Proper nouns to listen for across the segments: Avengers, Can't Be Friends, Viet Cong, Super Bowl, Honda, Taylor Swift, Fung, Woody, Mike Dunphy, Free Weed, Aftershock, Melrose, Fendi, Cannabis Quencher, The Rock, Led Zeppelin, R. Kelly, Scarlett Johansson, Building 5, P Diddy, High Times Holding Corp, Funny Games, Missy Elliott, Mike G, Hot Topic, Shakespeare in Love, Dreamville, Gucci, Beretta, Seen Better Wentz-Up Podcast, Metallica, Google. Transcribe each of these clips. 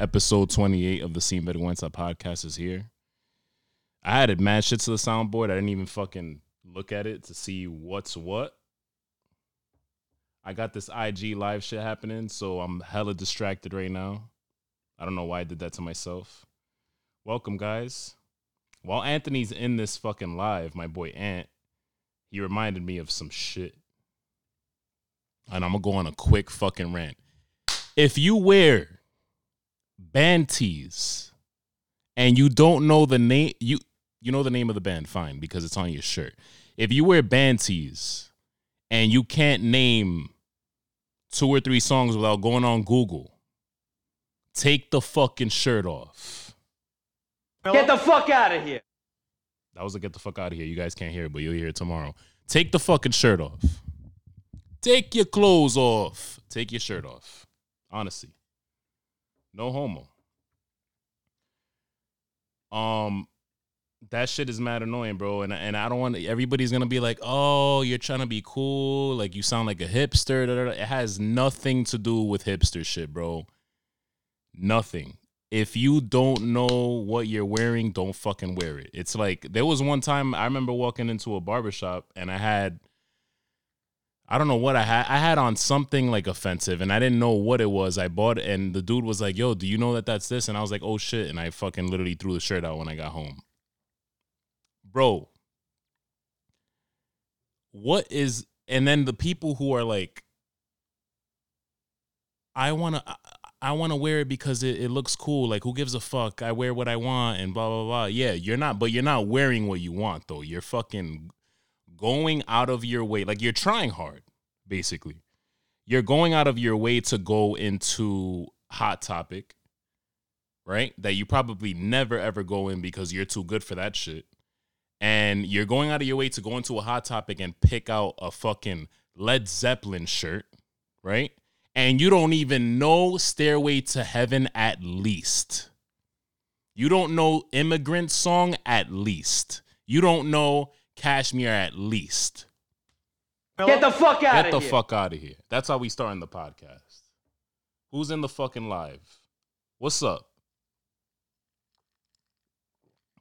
Episode 28 of the Seen Better Wentz-Up Podcast is here. I added mad shit to the soundboard. I didn't even fucking look at it to see what's what. I got this IG live shit happening, so I'm hella distracted right now. I don't know why I did that to myself. Welcome, guys. While Anthony's in this fucking live, my boy Ant, he reminded me of some shit. And I'm going to go on a quick fucking rant. If you wear band tees and you don't know the name, you know the name of the band, fine, because it's on your shirt. If you wear band tees and you can't name 2 or 3 songs without going on Google, take the fucking shirt off. Get the fuck out of here. That was a get the fuck out of here. You guys can't hear it, but you'll hear it tomorrow. Take the fucking shirt off. Take your clothes off. Take your shirt off. Honestly. No homo. That shit is mad annoying, bro. And I don't want to, everybody's going to be like, oh, you're trying to be cool. Like, you sound like a hipster. Da, da, da. It has nothing to do with hipster shit, bro. Nothing. If you don't know what you're wearing, don't fucking wear it. It's like, there was one time I remember walking into a barbershop and I don't know what I had. I had on something like offensive and I didn't know what it was. I bought it and the dude was like, yo, do you know that that's this? And I was like, oh shit. And I fucking literally threw the shirt out when I got home. Bro. And then the people who are like, I want to wear it because it looks cool. Like, who gives a fuck? I wear what I want and blah, blah, blah. Yeah, you're not wearing what you want, though. You're fucking going out of your way. Like, you're trying hard, basically. You're going out of your way to go into Hot Topic, right? That you probably never, ever go in because you're too good for that shit. And you're going out of your way to go into a Hot Topic and pick out a fucking Led Zeppelin shirt, right? And you don't even know Stairway to Heaven at least. You don't know Immigrant Song at least. You don't know Kashmir at least. Get the fuck out of here. Get the fuck out of here. That's how we starting the podcast. Who's in the fucking live? What's up?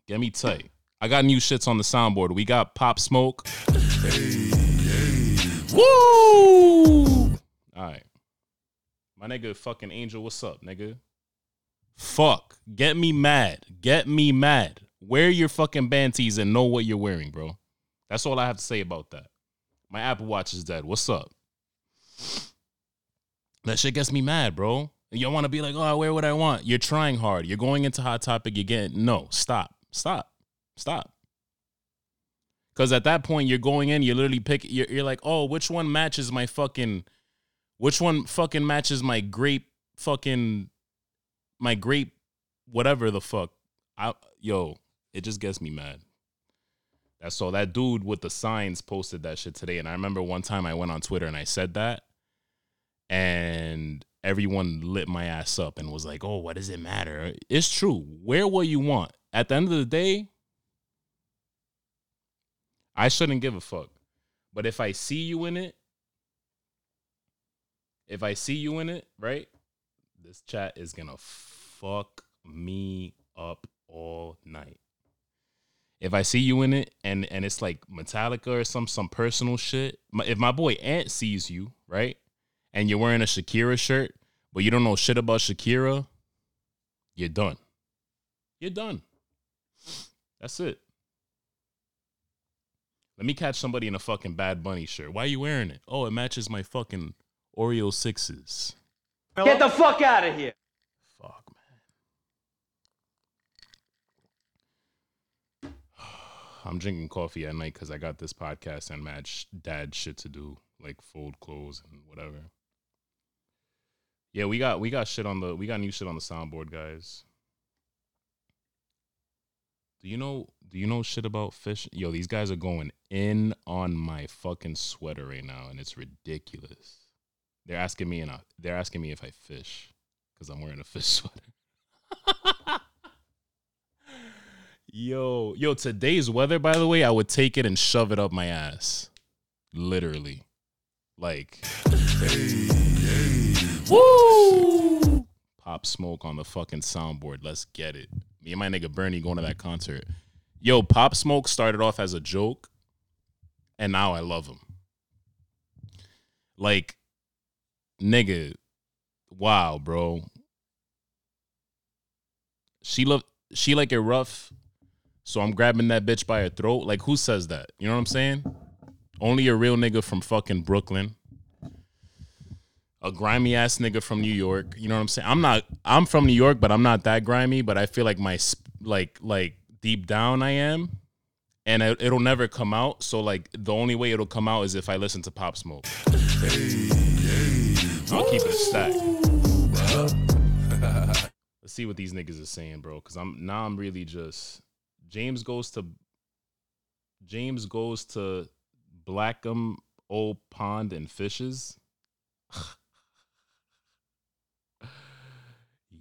Get me tight. I got new shits on the soundboard. We got Pop Smoke. Hey, hey. Woo! All right. My nigga fucking Angel, what's up, nigga? Fuck. Get me mad. Get me mad. Wear your fucking band tees and know what you're wearing, bro. That's all I have to say about that. My Apple Watch is dead. What's up? That shit gets me mad, bro. You want to be like, oh, I wear what I want. You're trying hard. You're going into Hot Topic. You're getting... No, stop. Stop. Stop. Because at that point, you're going in, you're literally picking... You're like, oh, which one matches my fucking... Which one fucking matches my grape fucking, my grape whatever the fuck. It just gets me mad. That's all. That dude with the signs posted that shit today. And I remember one time I went on Twitter and I said that. And everyone lit my ass up and was like, oh, what does it matter? It's true. Wear what you want. At the end of the day, I shouldn't give a fuck. But if I see you in it, right? This chat is going to fuck me up all night. If I see you in it and it's like Metallica or some personal shit. If my boy Ant sees you, right? And you're wearing a Shakira shirt, but you don't know shit about Shakira, you're done. You're done. That's it. Let me catch somebody in a fucking Bad Bunny shirt. Why are you wearing it? Oh, it matches my fucking... Oreo Sixes. Get the fuck out of here. Fuck, man. I'm drinking coffee at night because I got this podcast and mad dad shit to do, like fold clothes and whatever. Yeah, we got new shit on the soundboard, guys. Do you know shit about fish? Yo, these guys are going in on my fucking sweater right now, and it's ridiculous. They're asking me if I fish because I'm wearing a fish sweater. Yo, today's weather, by the way, I would take it and shove it up my ass. Literally. Like, hey, hey. Woo! Pop Smoke on the fucking soundboard. Let's get it. Me and my nigga Bernie going to that concert. Yo, Pop Smoke started off as a joke, and now I love him. Like, nigga, wow, bro. She like it rough, so I'm grabbing that bitch by her throat. Like, who says that? You know what I'm saying? Only a real nigga from fucking Brooklyn. A grimy ass nigga from New York. You know what I'm saying? I'm from New York, but I'm not that grimy. But I feel like my, like deep down I am. And it'll never come out. So, like, the only way it'll come out is if I listen to Pop Smoke. Hey. I'll keep it stacked. Let's see what these niggas are saying, bro. Because I'm really just... James goes to Blackham Old Pond and Fishes.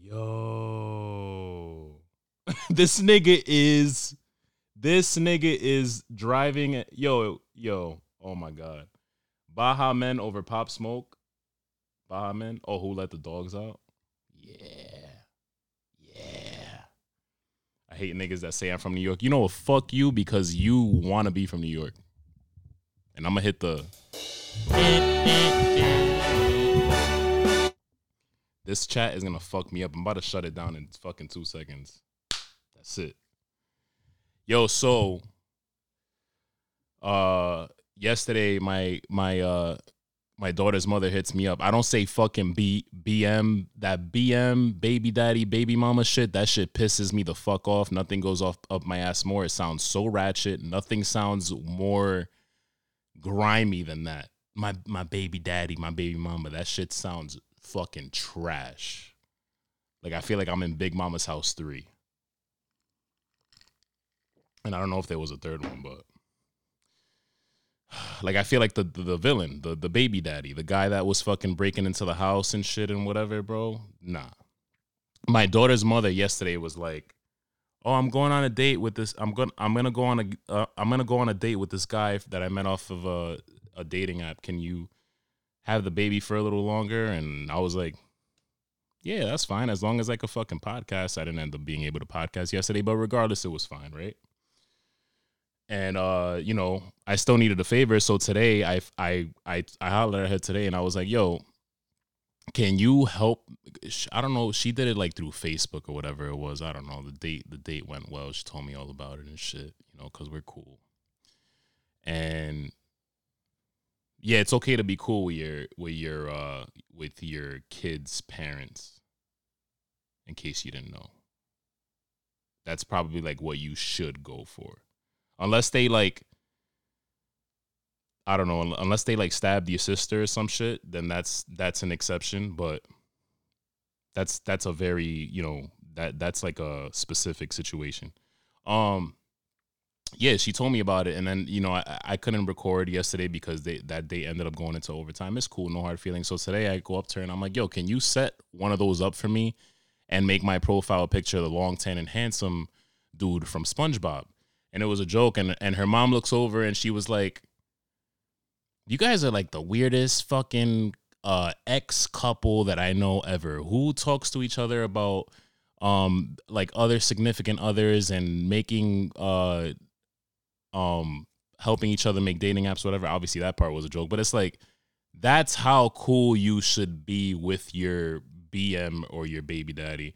Yo. This nigga is driving. Yo. Oh, my God. Baja Men over Pop Smoke. Baja Men. Oh, who let the dogs out? Yeah. I hate niggas that say I'm from New York. You know what? Fuck you, because you want to be from New York. And I'm going to hit the... This chat is going to fuck me up. I'm about to shut it down in fucking 2 seconds. That's it. Yo, so yesterday my daughter's mother hits me up. I don't say fucking BM. That BM, baby daddy, baby mama shit, that shit pisses me the fuck off. Nothing goes off up my ass more. It sounds so ratchet. Nothing sounds more grimy than that. My baby daddy, my baby mama, that shit sounds fucking trash. Like, I feel like I'm in Big Mama's House 3. And I don't know if there was a third one, but like, I feel like the villain, the baby daddy, the guy that was fucking breaking into the house and shit and whatever, bro. Nah. My daughter's mother yesterday was like, "Oh, I'm going on a date with this. I'm gonna go on a date with this guy that I met off of a dating app. Can you have the baby for a little longer?" And I was like, "Yeah, that's fine. As long as I could fucking podcast." I didn't end up being able to podcast yesterday, but regardless, it was fine, right? And, you know, I still needed a favor. So today I hollered at her today and I was like, "Yo, can you help?" I don't know. She did it like through Facebook or whatever it was. I don't know. The date went well. She told me all about it and shit, you know, 'cause we're cool. And yeah, it's okay to be cool with your kids' parents, in case you didn't know. That's probably like what you should go for. Unless they like, I don't know, unless they like stabbed your sister or some shit, then that's an exception. But that's a very, you know, that's like a specific situation. Yeah, she told me about it. And then, you know, I couldn't record yesterday because that day ended up going into overtime. It's cool. No hard feelings. So today I go up to her and I'm like, "Yo, can you set one of those up for me and make my profile picture the long tan and handsome dude from SpongeBob?" And it was a joke, and her mom looks over and she was like, "You guys are like the weirdest fucking ex-couple that I know ever. Who talks to each other about like other significant others and making helping each other make dating apps, whatever." Obviously that part was a joke, but it's like, that's how cool you should be with your BM or your baby daddy.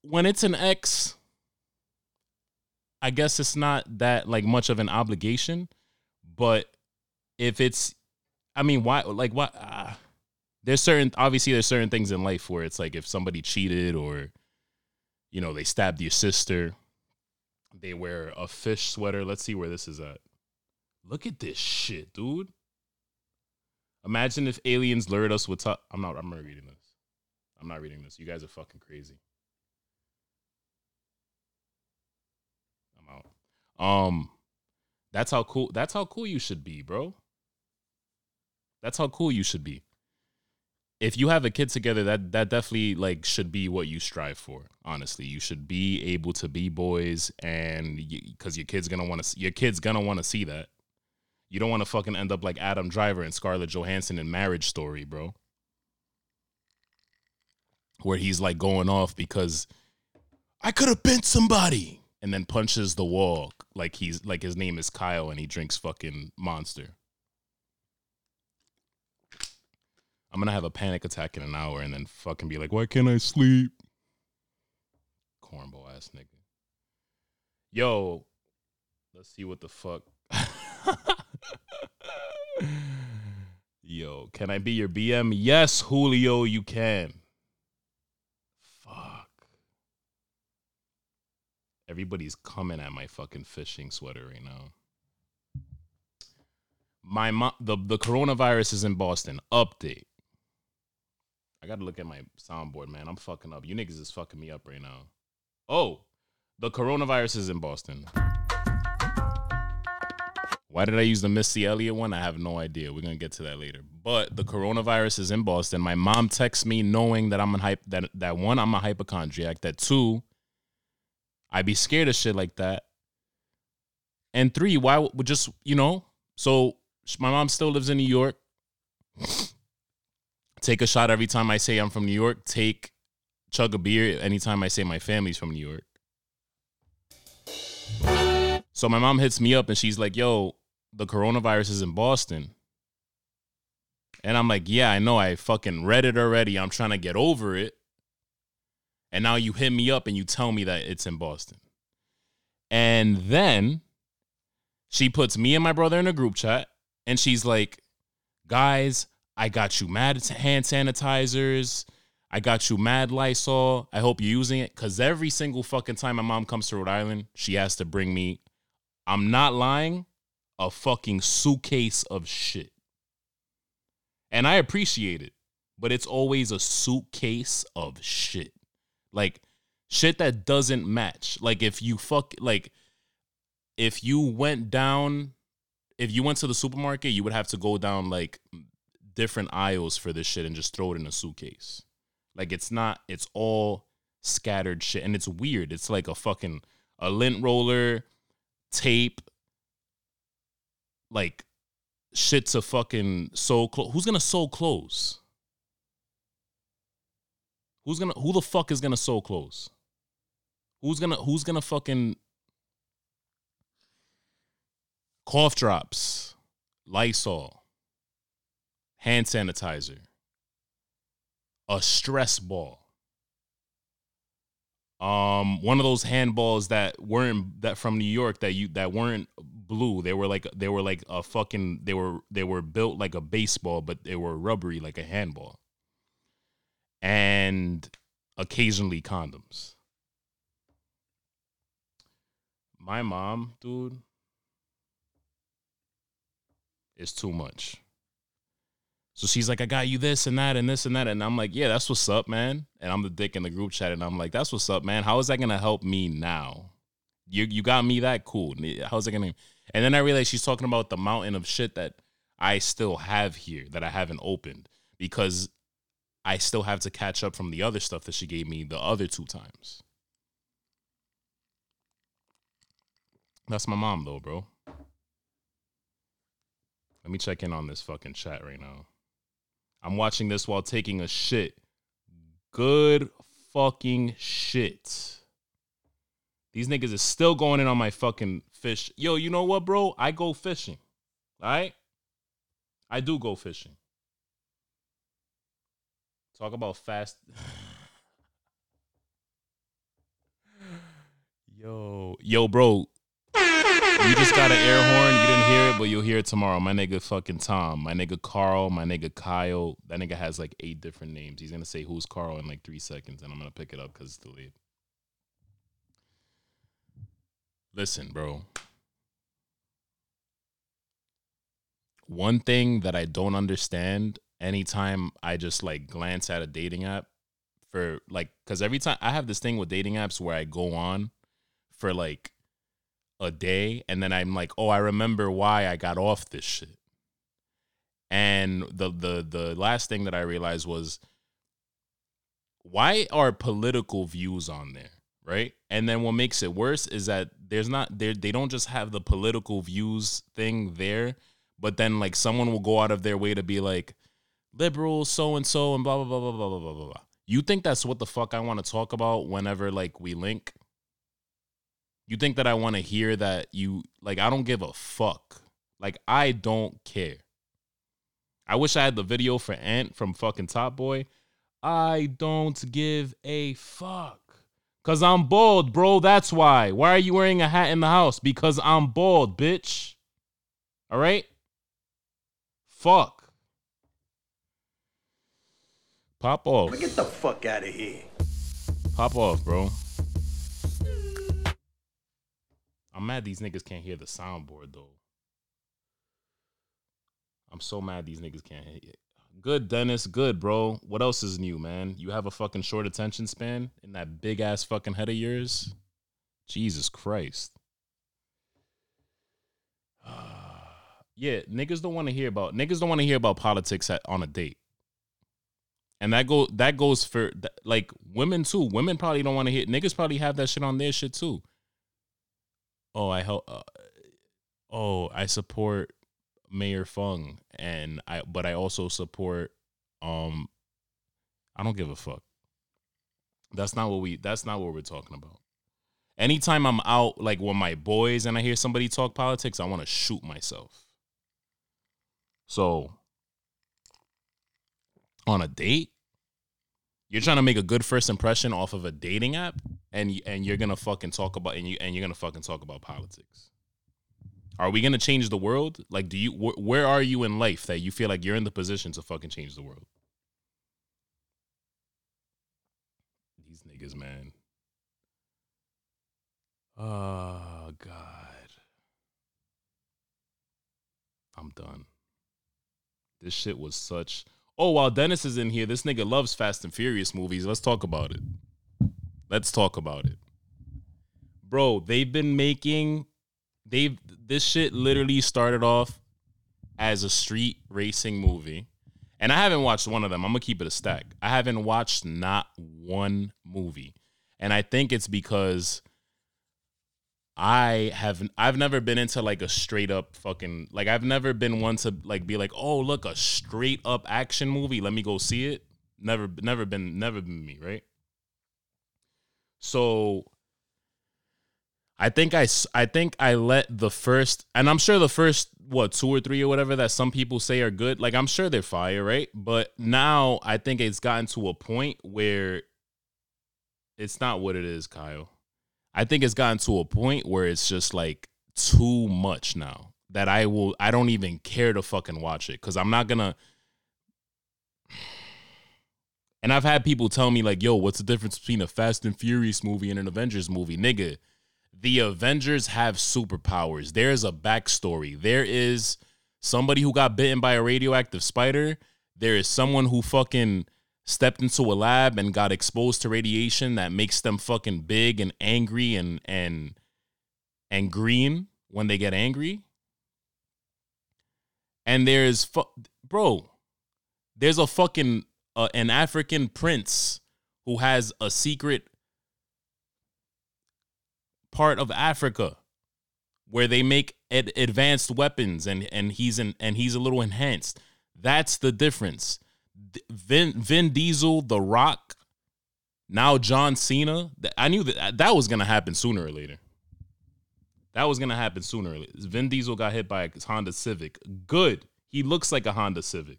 When it's an ex, I guess it's not that like much of an obligation, but if it's, I mean, why? There's certain things in life where it's like, if somebody cheated or, you know, they stabbed your sister, they wear a fish sweater. Let's see where this is at. Look at this shit, dude. Imagine if aliens lured us with I'm not reading this. You guys are fucking crazy. That's how cool you should be, bro. That's how cool you should be. If you have a kid together, that definitely like should be what you strive for. Honestly, you should be able to be boys, and because your kid's gonna want to see that. You don't want to fucking end up like Adam Driver and Scarlett Johansson in Marriage Story, bro. where he's like going off because I could have bent somebody, and then punches the wall like he's like his name is Kyle and he drinks fucking Monster. I'm gonna have a panic attack in an hour and then fucking be like, why can't I sleep? Cornball ass nigga. Yo, let's see what the fuck. Yo, can I be your BM? Yes, Julio, you can. Fuck. Everybody's coming at my fucking fishing sweater right now. My mom, the coronavirus is in Boston. Update. I gotta look at my soundboard, man. I'm fucking up. You niggas is fucking me up right now. Oh, the coronavirus is in Boston. Why did I use the Missy Elliott one? I have no idea. We're gonna get to that later. But the coronavirus is in Boston. My mom texts me knowing that that I'm a hypochondriac. That two, I be scared of shit like that. And three, why would just, you know? So my mom still lives in New York. Take a shot every time I say I'm from New York. Chug a beer anytime I say my family's from New York. So my mom hits me up and she's like, yo, the coronavirus is in Boston. And I'm like, yeah, I know. I fucking read it already. I'm trying to get over it. And now you hit me up and you tell me that it's in Boston. And then she puts me and my brother in a group chat and she's like, guys, I got you mad hand sanitizers. I got you mad Lysol. I hope you're using it. Because every single fucking time my mom comes to Rhode Island, she has to bring me, I'm not lying, a fucking suitcase of shit. And I appreciate it, but it's always a suitcase of shit. Like, shit that doesn't match. Like, if you went to the supermarket, you would have to go down, like, different aisles for this shit and just throw it in a suitcase. Like, it's all scattered shit. And it's weird. It's like a lint roller, tape, like, shit to fucking sew clothes. Who's going to sew clothes? Who the fuck is going to sew clothes? Who's going to fucking cough drops, Lysol, hand sanitizer, a stress ball. One of those handballs that from New York that weren't blue. They were built like a baseball, but they were rubbery like a handball. And occasionally condoms. My mom, dude, is too much. So she's like, I got you this and that and this and that. And I'm like, yeah, that's what's up, man. And I'm the dick in the group chat. And I'm like, that's what's up, man. How is that going to help me now? You got me that cool. How's it going to? And then I realized she's talking about the mountain of shit that I still have here that I haven't opened because I still have to catch up from the other stuff that she gave me the other two times. That's my mom, though, bro. Let me check in on this fucking chat right now. I'm watching this while taking a shit. Good fucking shit. These niggas is still going in on my fucking fish. Yo, you know what, bro? I go fishing. All right? I do go fishing. Talk about fast. Yo, bro. You just got an air horn. You didn't hear it, but you'll hear it tomorrow. My nigga fucking Tom. My nigga Carl. My nigga Kyle. That nigga has like 8 different names. He's going to say who's Carl in like 3 seconds, and I'm going to pick it up because it's delayed. Listen, bro. One thing that I don't understand anytime I just like glance at a dating app for like, because every time I have this thing with dating apps where I go on for like a day, and then I'm like, oh, I remember why I got off this shit. And the last thing that I realized was, why are political views on there, right? And then what makes it worse is that they don't just have the political views thing there, but then like someone will go out of their way to be like liberal so and so and blah blah blah blah blah blah blah blah. You think that's what the fuck I want to talk about whenever, like, we link? You think that I want to hear that you, like, I don't give a fuck. Like, I don't care. I wish I had the video for Ant from fucking Top Boy. I don't give a fuck. Because I'm bald, bro. That's why. Why are you wearing a hat in the house? Because I'm bald, bitch. All right? Fuck. Pop off. Get the fuck out of here. Pop off, bro. I'm mad these niggas can't hear the soundboard, though. I'm so mad these niggas can't hear it. Good, Dennis. Good, bro. What else is new, man? You have a fucking short attention span in that big-ass fucking head of yours? Jesus Christ. Yeah, niggas don't want to hear about politics on a date. And that goes for, like, women, too. Women probably don't want to hear. Niggas probably have that shit on their shit, too. Oh, I help. I support Mayor Fung, but I also support. I don't give a fuck. That's not what we're talking about. Anytime I'm out, like with my boys, and I hear somebody talk politics, I want to shoot myself. So, on a date, you're trying to make a good first impression off of a dating app, and you're gonna fucking talk about and you're gonna fucking talk about politics. Are we going to change the world? Like, where are you in life that you feel like you're in the position to fucking change the world? These niggas, man. Oh, God. I'm done. This shit was such... Oh, while Dennis is in here, this nigga loves Fast and Furious movies. Let's talk about it. Let's talk about it. Bro, they've been making... This shit literally started off as a street racing movie. And I haven't watched one of them. I'm going to keep it a stack. I haven't watched not one movie. And I think it's because I've never been into like a straight up fucking, like I've never been one to like be like, oh, look, a straight up action movie. Let me go see it. Never been me, right? So I think I let the first, and I'm sure the first, what, 2 or 3 or whatever that some people say are good. Like, I'm sure they're fire, right? But now I think it's gotten to a point where it's not what it is, Kyle. I think it's gotten to a point where it's just like too much now that I don't even care to fucking watch it because I'm not going to. And I've had people tell me like, yo, what's the difference between a Fast and Furious movie and an Avengers movie? Nigga. The Avengers have superpowers. There is a backstory. There is somebody who got bitten by a radioactive spider. There is someone who fucking stepped into a lab and got exposed to radiation that makes them fucking big and angry and green when they get angry. And there's there's a fucking an African prince who has a secret part of Africa where they make advanced weapons and he's a little enhanced. That's the difference. Vin Diesel, The Rock, now John Cena. I knew that was going to happen sooner or later. Vin Diesel got hit by a Honda Civic. Good. He looks like a Honda Civic.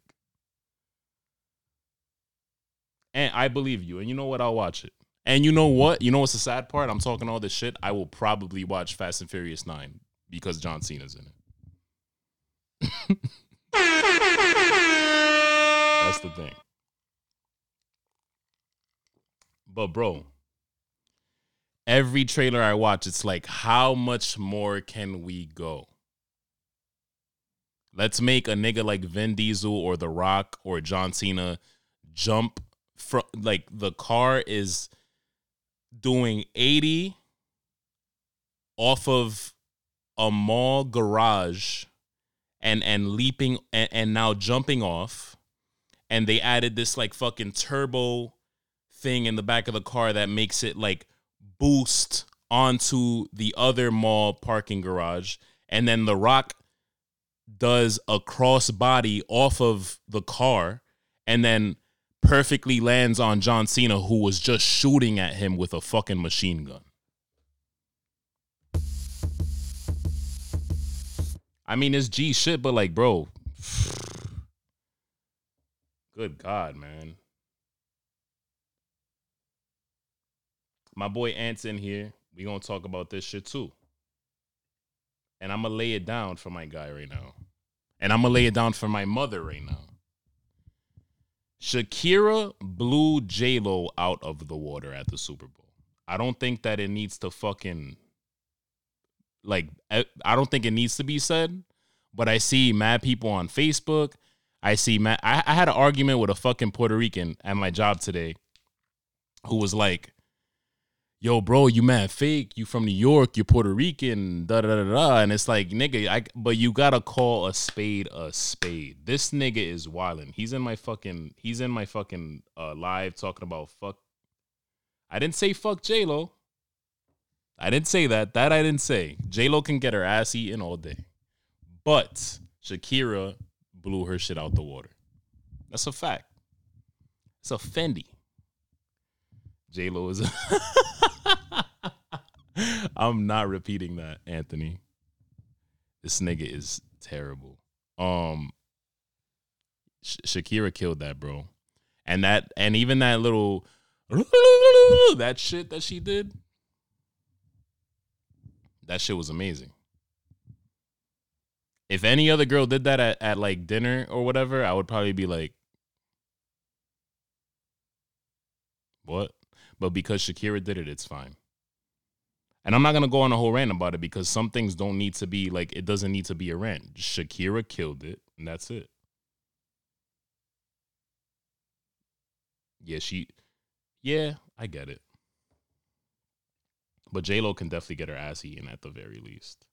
And I believe you. And you know what? I'll watch it. And you know what? You know what's the sad part? I'm talking all this shit. I will probably watch Fast and Furious 9 because John Cena's in it. That's the thing. But, bro, every trailer I watch, it's like, how much more can we go? Let's make a nigga like Vin Diesel or The Rock or John Cena jump from, like, the car is... doing 80 off of a mall garage and leaping and now jumping off. And they added this like fucking turbo thing in the back of the car that makes it like boost onto the other mall parking garage. And then The Rock does a crossbody off of the car and then perfectly lands on John Cena, who was just shooting at him with a fucking machine gun. I mean, it's G shit, but like, bro, good God, man. My boy Ant's in here. We gonna talk about this shit too. And I'm gonna lay it down for my guy right now. And I'm gonna lay it down for my mother right now. Shakira blew J-Lo out of the water at the Super Bowl. I don't think that it needs to fucking, like, I don't think it needs to be said, but I see mad people on Facebook. I see mad, I had an argument with a fucking Puerto Rican at my job today who was like, yo, bro, you mad fake. You from New York. You're Puerto Rican. Da da da da. And it's like, nigga, but you gotta call a spade a spade. This nigga is wildin'. He's in my fucking live talking about fuck. I didn't say fuck J-Lo. I didn't say that. That I didn't say. J-Lo can get her ass eaten all day. But Shakira blew her shit out the water. That's a fact. It's a Fendi. J-Lo is a I'm not repeating that, Anthony. This nigga is terrible. Shakira killed that, bro. And that, and even that little that shit that she did, that shit was amazing. If any other girl did that at like dinner or whatever, I would probably be like, what? But because Shakira did it, it's fine. And I'm not going to go on a whole rant about it because some things don't need to be, like, it doesn't need to be a rant. Shakira killed it, and that's it. Yeah, I get it. But J-Lo can definitely get her ass eaten at the very least.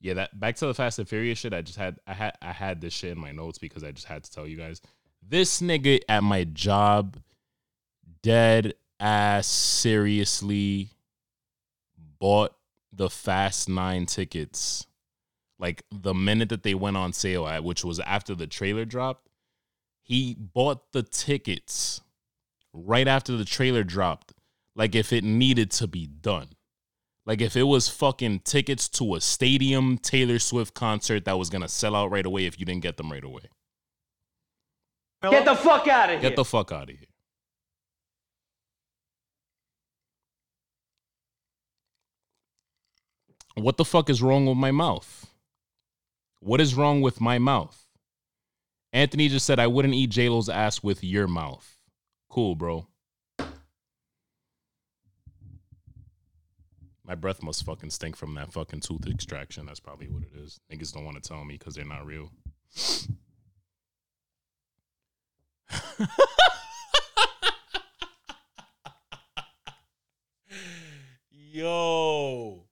Yeah, that back to the Fast and Furious shit. I had this shit in my notes because I just had to tell you guys. This nigga at my job, dead ass seriously, bought the Fast 9 tickets like the minute that they went on sale, which was after the trailer dropped. He bought the tickets right after the trailer dropped, like if it needed to be done. Like if it was fucking tickets to a stadium Taylor Swift concert that was going to sell out right away if you didn't get them right away. Get the fuck out of here. Get the fuck out of here. What the fuck is wrong with my mouth? What is wrong with my mouth? Anthony just said, I wouldn't eat J-Lo's ass with your mouth. Cool, bro. My breath must fucking stink from that fucking tooth extraction. That's probably what it is. Niggas don't want to tell me because they're not real. Yo,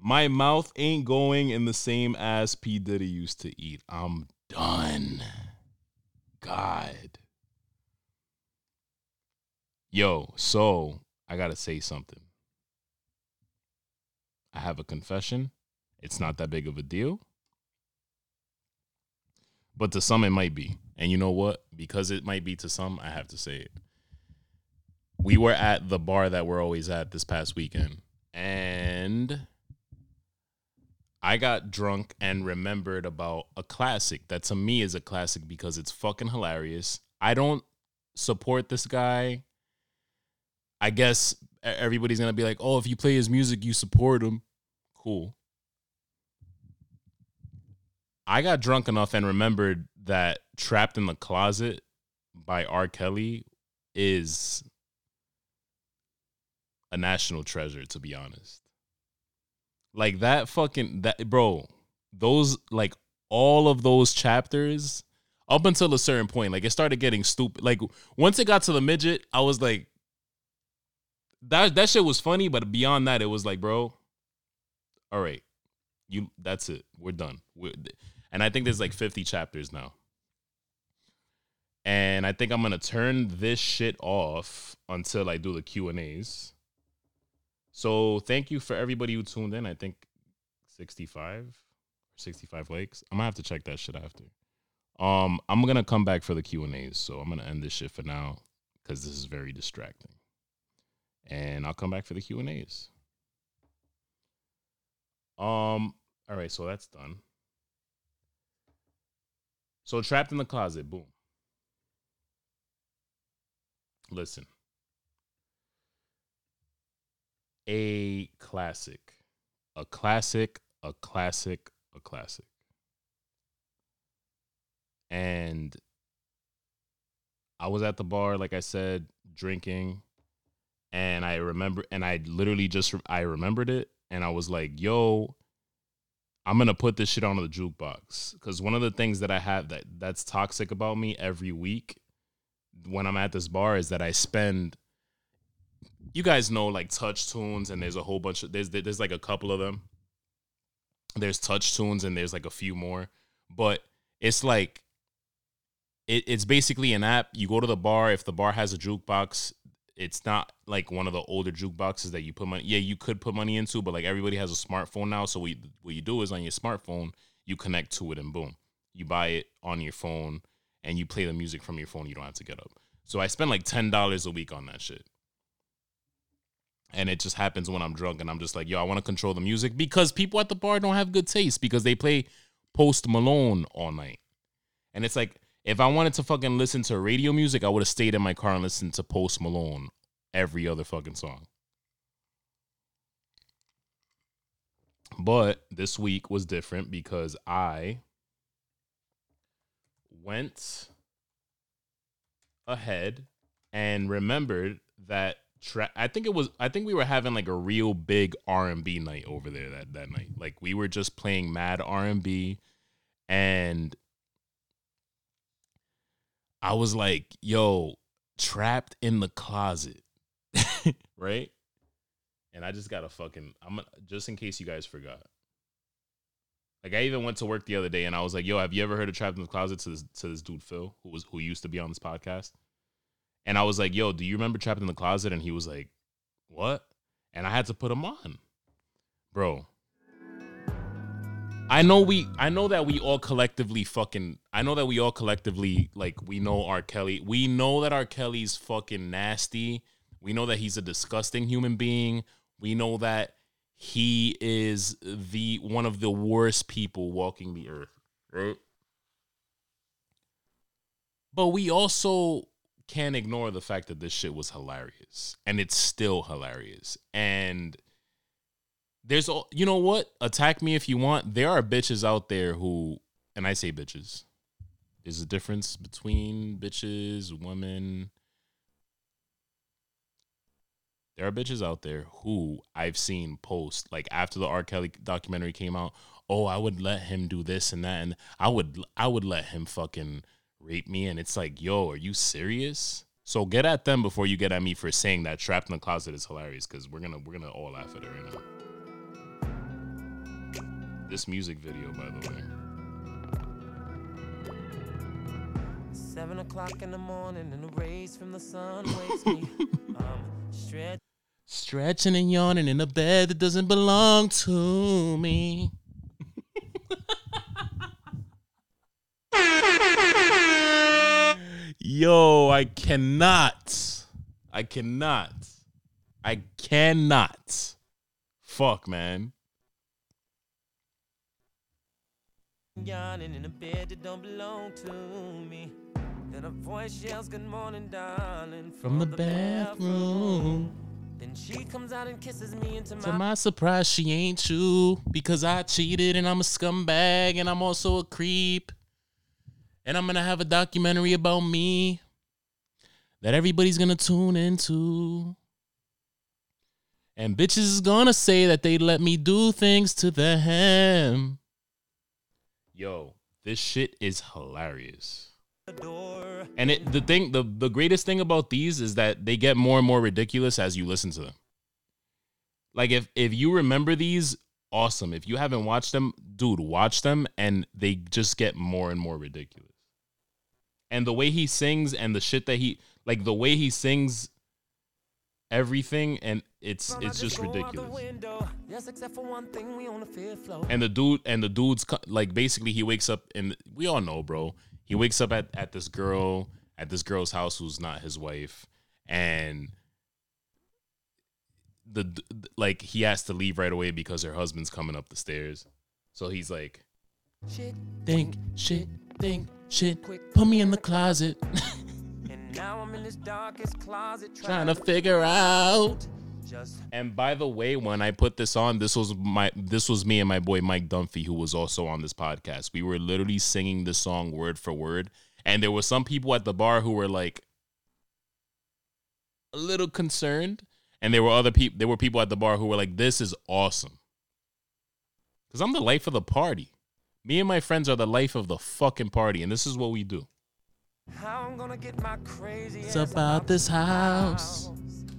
my mouth ain't going in the same ass P. Diddy used to eat. I'm done. God. Yo, so I gotta say something. I have a confession. It's not that big of a deal, but to some it might be. And you know what? Because it might be to some, I have to say it. We were at the bar that we're always at this past weekend, and I got drunk and remembered about a classic that to me is a classic because it's fucking hilarious. I don't support this guy. I guess everybody's going to be like, oh, if you play his music, you support him. Cool. I got drunk enough and remembered that Trapped in the Closet by R. Kelly is a national treasure, to be honest. Like that fucking, that bro, those, like all of those chapters up until a certain point, like it started getting stupid. Like once it got to the midget, I was like, that shit was funny. But beyond that, it was like, bro, all right, that's it. We're done. And I think there's like 50 chapters now. And I think I'm going to turn this shit off until I do the Q&As. So thank you for everybody who tuned in. I think 65 65 likes. I'm gonna have to check that shit after. I'm gonna come back for the Q&As, so I'm gonna end this shit for now because this is very distracting. And I'll come back for the Q&As. All right, so that's done. So Trapped in the Closet, boom. Listen. A classic. A classic, a classic, a classic. And I was at the bar, like I said, drinking. And I remember, and I literally just, I remembered it. And I was like, yo, I'm going to put this shit on the jukebox. Because one of the things that I have that's toxic about me every week when I'm at this bar is that I spend, you guys know, like Touch Tunes, and there's a whole bunch of, there's like a couple of them. There's Touch Tunes and there's like a few more. But it's like, it's basically an app. You go to the bar. If the bar has a jukebox, it's not like one of the older jukeboxes that you put money. Yeah, you could put money into, but like everybody has a smartphone now. So what you do is on your smartphone, you connect to it and boom, you buy it on your phone and you play the music from your phone. You don't have to get up. So I spend like $10 a week on that shit. And it just happens when I'm drunk and I'm just like, yo, I want to control the music because people at the bar don't have good taste because they play Post Malone all night. And it's like, if I wanted to fucking listen to radio music, I would have stayed in my car and listened to Post Malone every other fucking song. But this week was different because I went ahead and remembered that I think we were having like a real big R&B night over there that night. Like we were just playing mad R&B and I was like, yo, Trapped in the Closet, right? And I just got a fucking, just in case you guys forgot. Like I even went to work the other day and I was like, yo, have you ever heard of Trapped in the Closet to this dude, Phil, who used to be on this podcast? And I was like, yo, do you remember Trapped in the Closet? And he was like, what? And I had to put him on. Bro. I know that we all collectively, like, we know R. Kelly. We know that R. Kelly's fucking nasty. We know that he's a disgusting human being. We know that he is one of the worst people walking the earth, right? But we also can't ignore the fact that this shit was hilarious. And it's still hilarious. And there's, you know what? Attack me if you want. There are bitches out there who, and I say bitches. There's a difference between bitches, women. There are bitches out there who I've seen post, like after the R. Kelly documentary came out, oh, I would let him do this and that, and I would let him fucking rape me. And it's like, yo, are you serious? So get at them before you get at me for saying that Trapped in the Closet is hilarious, because we're gonna all laugh at it right now. This music video, by the way. 7:00 in the morning and the rays from the sun wakes me. Stretching and yawning in a bed that doesn't belong to me. Yo, I cannot. Fuck, man. Yawning in a bed that don't belong to me. Then a voice yells, good morning, darling, from the bathroom. Then she comes out and kisses me, and to my surprise, she ain't you. Because I cheated and I'm a scumbag and I'm also a creep. And I'm gonna have a documentary about me that everybody's gonna tune into. And bitches is gonna say that they let me do things to them. Yo, this shit is hilarious. And the greatest thing about these is that they get more and more ridiculous as you listen to them. Like if you remember these, awesome. If you haven't watched them, dude, watch them, and they just get more and more ridiculous. And the way he sings and the shit that he, like the way he sings everything, and it's just ridiculous. Yes, except for one thing, we on the fifth floor. And the dude's like, basically he wakes up, and we all know, bro. He wakes up at this girl's house who's not his wife, and like he has to leave right away because her husband's coming up the stairs. So he's like, shit, put me in the closet. And now I'm in this darkest closet trying to figure out. And by the way, when I put this on, this was me and my boy Mike Dunphy, who was also on this podcast. We were literally singing this song word for word, and there were some people at the bar who were like a little concerned, and there were other people. There were people at the bar who were like, "This is awesome," because I'm the life of the party. Me and my friends are the life of the fucking party, and this is what we do. How I'm gonna get my crazy ass about this house.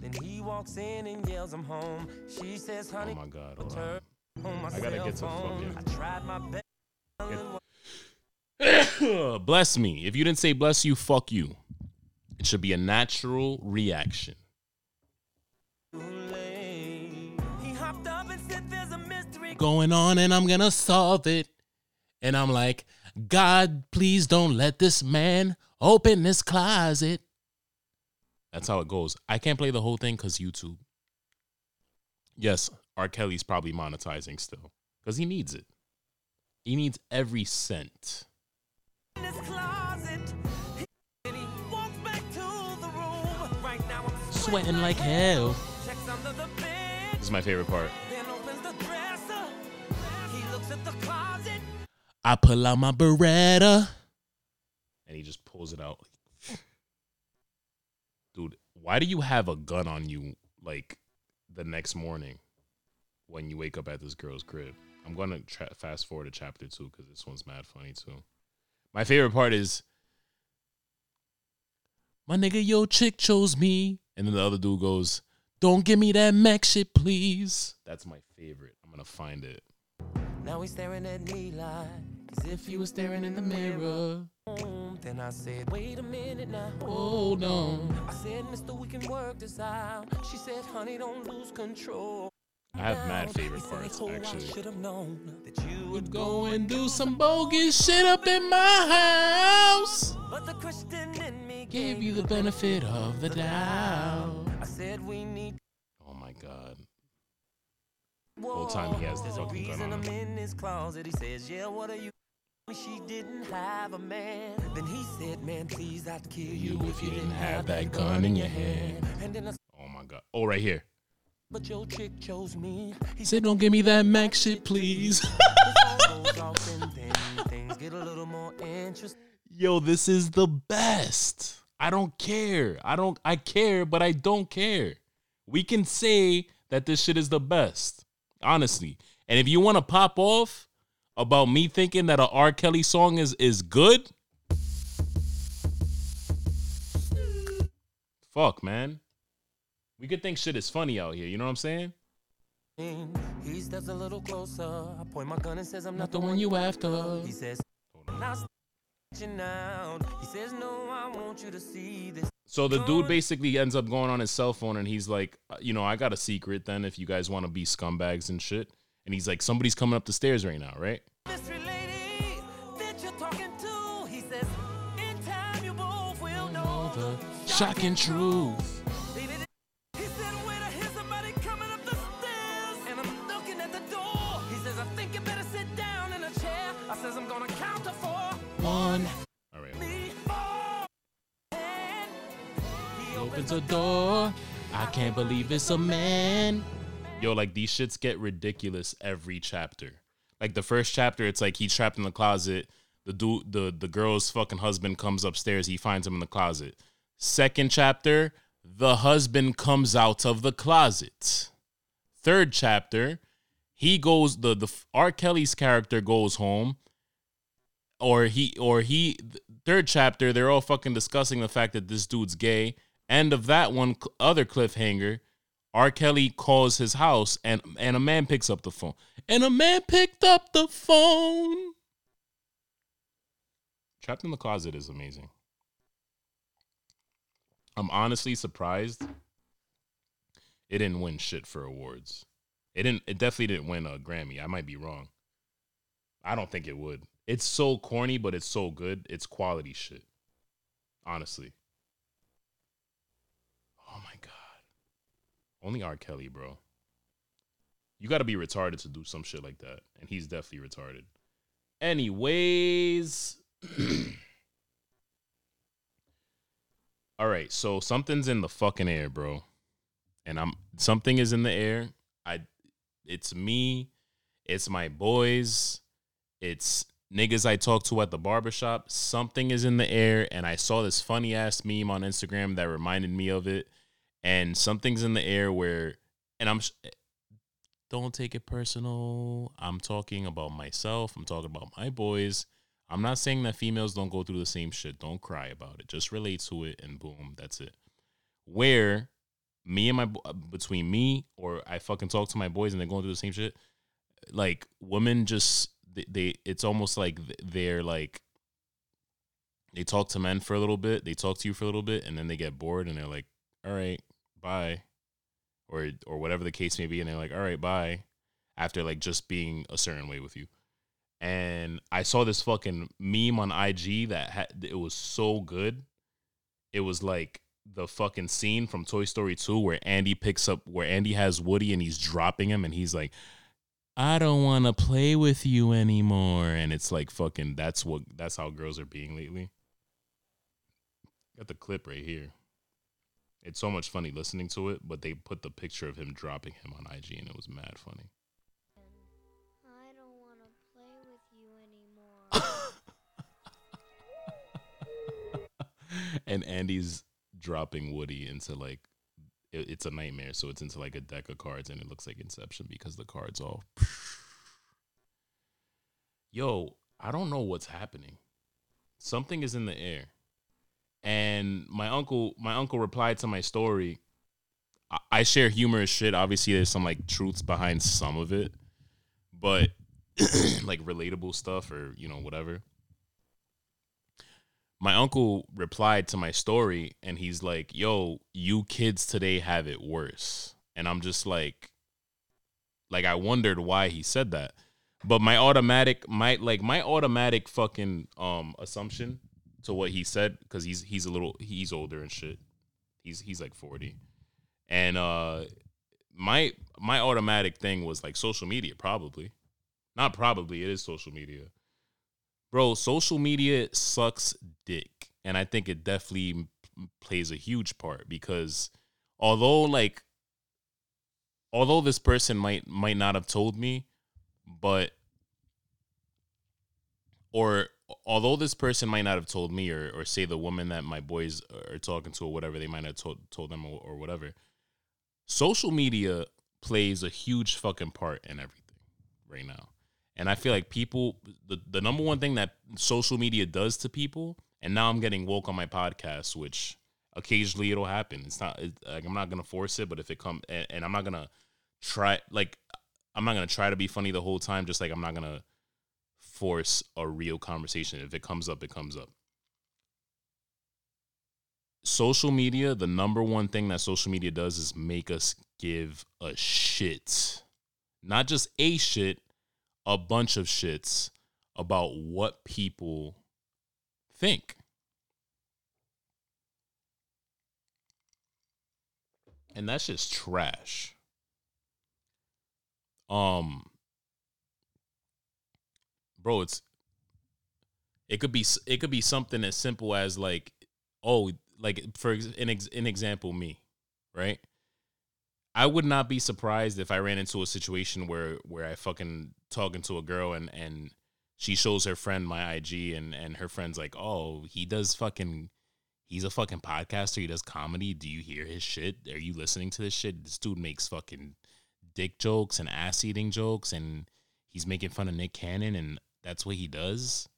Then he walks in and yells, "I'm home." She says, "Honey, oh my God, hold on. I gotta get some fucking." I tried my best. Bless me. If you didn't say bless you, fuck you. It should be a natural reaction. He hopped up and said, "There's a mystery going on, and I'm gonna solve it." And I'm like, God, please don't let this man open this closet. That's how it goes. I can't play the whole thing because YouTube. Yes, R. Kelly's probably monetizing still because he needs it. He needs every cent. In this closet, he walks back to the room. Right now I'm sweating like hell. Checks under the bed. This is my favorite part. Then opens the dresser. He looks at the closet. I pull out my Beretta. And he just pulls it out. Dude, why do you have a gun on you, like, the next morning when you wake up at this girl's crib? I'm going to fast forward to chapter 2 because this one's mad funny, too. My favorite part is, my nigga, yo chick chose me. And then the other dude goes, don't give me that Mac shit, please. That's my favorite. I'm going to find it. Now he's staring at me like as if he was staring in the mirror. Then I said, wait a minute now. Hold on. I said, mister, we can work this out. She said, honey, don't lose control. I have mad favorite parts, actually. I should have known that you would go and do some bogus shit up in my house. But the Christian in me gave you the benefit of the doubt. I said, we need. Oh my God. Whole time he has the fucking gun on him. He says, yeah, what are you? She didn't have a man. Then he said, man, please, I'd kill you if you didn't have that gun in your hand. And then oh my God. Oh, right here. But your chick chose me. He said, don't give me that Mac shit, please. Things get a little more interesting. Yo, this is the best. I don't care. I care, but I don't care. We can say that this shit is the best. Honestly. And if you want to pop off about me thinking that an R. Kelly song is good, fuck, man. We could think shit is funny out here. You know what I'm saying? He steps a little closer. I point my gun and says, I'm not the one you after. He says, no, I want you to see this. So the dude basically ends up going on his cell phone and he's like, you know, I got a secret then if you guys want to be scumbags and shit. And he's like, somebody's coming up the stairs right now, right? Mystery lady that you're talking to, he says, in time you both will know the shocking truth. He said, wait, I hear somebody coming up the stairs and I'm looking at the door. He says, I think you better sit down in a chair. I says, I'm going to count to 4, 1. All right. Opens a door. I can't believe it's a man. Yo, like, these shits get ridiculous every chapter. Like, the first chapter, it's like he's trapped in the closet. The dude, the girl's fucking husband comes upstairs. He finds him in the closet. Second chapter, the husband comes out of the closet. Third chapter, he goes, the R. Kelly's character goes home. Third chapter, they're all fucking discussing the fact that this dude's gay. End of that one, other cliffhanger, R. Kelly calls his house and a man picks up the phone. And a man picked up the phone. Trapped in the Closet is amazing. I'm honestly surprised It didn't win shit for awards. It definitely didn't win a Grammy. I might be wrong. I don't think it would. It's so corny, but it's so good. It's quality shit. Honestly. Oh my God. Only R. Kelly, bro. You gotta be retarded to do some shit like that. And he's definitely retarded. Anyways. All right, so something's in the fucking air, bro. And something is in the air. It's me. It's my boys. It's niggas I talk to at the barbershop. Something is in the air, and I saw this funny-ass meme on Instagram that reminded me of it. And something's in the air where... And don't take it personal. I'm talking about myself. I'm talking about my boys. I'm not saying that females don't go through the same shit. Don't cry about it. Just relate to it, and boom, that's it. Where... between me or I fucking talk to my boys and they're going through the same shit. Like women just, it's almost like they're like, they talk to men for a little bit. They talk to you for a little bit and then they get bored and they're like, all right, bye. Or whatever the case may be. And they're like, all right, bye. After like just being a certain way with you. And I saw this fucking meme on IG it was so good. It was like, the fucking scene from Toy Story 2 where Andy has Woody and he's dropping him and he's like, I don't want to play with you anymore. And it's like fucking, that's how girls are being lately. Got the clip right here. It's so much funny listening to it, but they put the picture of him dropping him on IG and it was mad funny. I don't want to play with you anymore. And Andy's dropping Woody into like it's a nightmare, so it's into like a deck of cards and it looks like Inception because the cards all yo, I don't know what's happening. Something is in the air. And my uncle replied to my story. I share humorous shit. Obviously there's some like truths behind some of it, but like relatable stuff or you know whatever. My uncle replied to my story and he's like, yo, you kids today have it worse. And I'm just like I wondered why he said that. But my automatic fucking assumption to what he said, because he's older and shit. He's like 40. And my automatic thing was like social media, probably. Not probably, it is social media. Bro, social media sucks dick, and I think it definitely plays a huge part because although this person might not have told me, or say the woman that my boys are talking to or whatever, they might have told them or whatever, social media plays a huge fucking part in everything right now. And I feel like people, the number one thing that social media does to people, and now I'm getting woke on my podcast, which occasionally it'll happen. I'm not going to force it, but if it comes, and I'm not going to try to be funny the whole time, just like I'm not going to force a real conversation. If it comes up, it comes up. Social media, the number one thing that social media does is make us give a shit. Not just a shit. A bunch of shits about what people think. And that's just trash. Bro, it could be something as simple as like, oh, like for an example, me, right? I would not be surprised if I ran into a situation where I fucking talking to a girl and she shows her friend my IG and her friend's like, oh, he's a fucking podcaster. He does comedy. Do you hear his shit? Are you listening to this shit? This dude makes fucking dick jokes and ass eating jokes and he's making fun of Nick Cannon and that's what he does.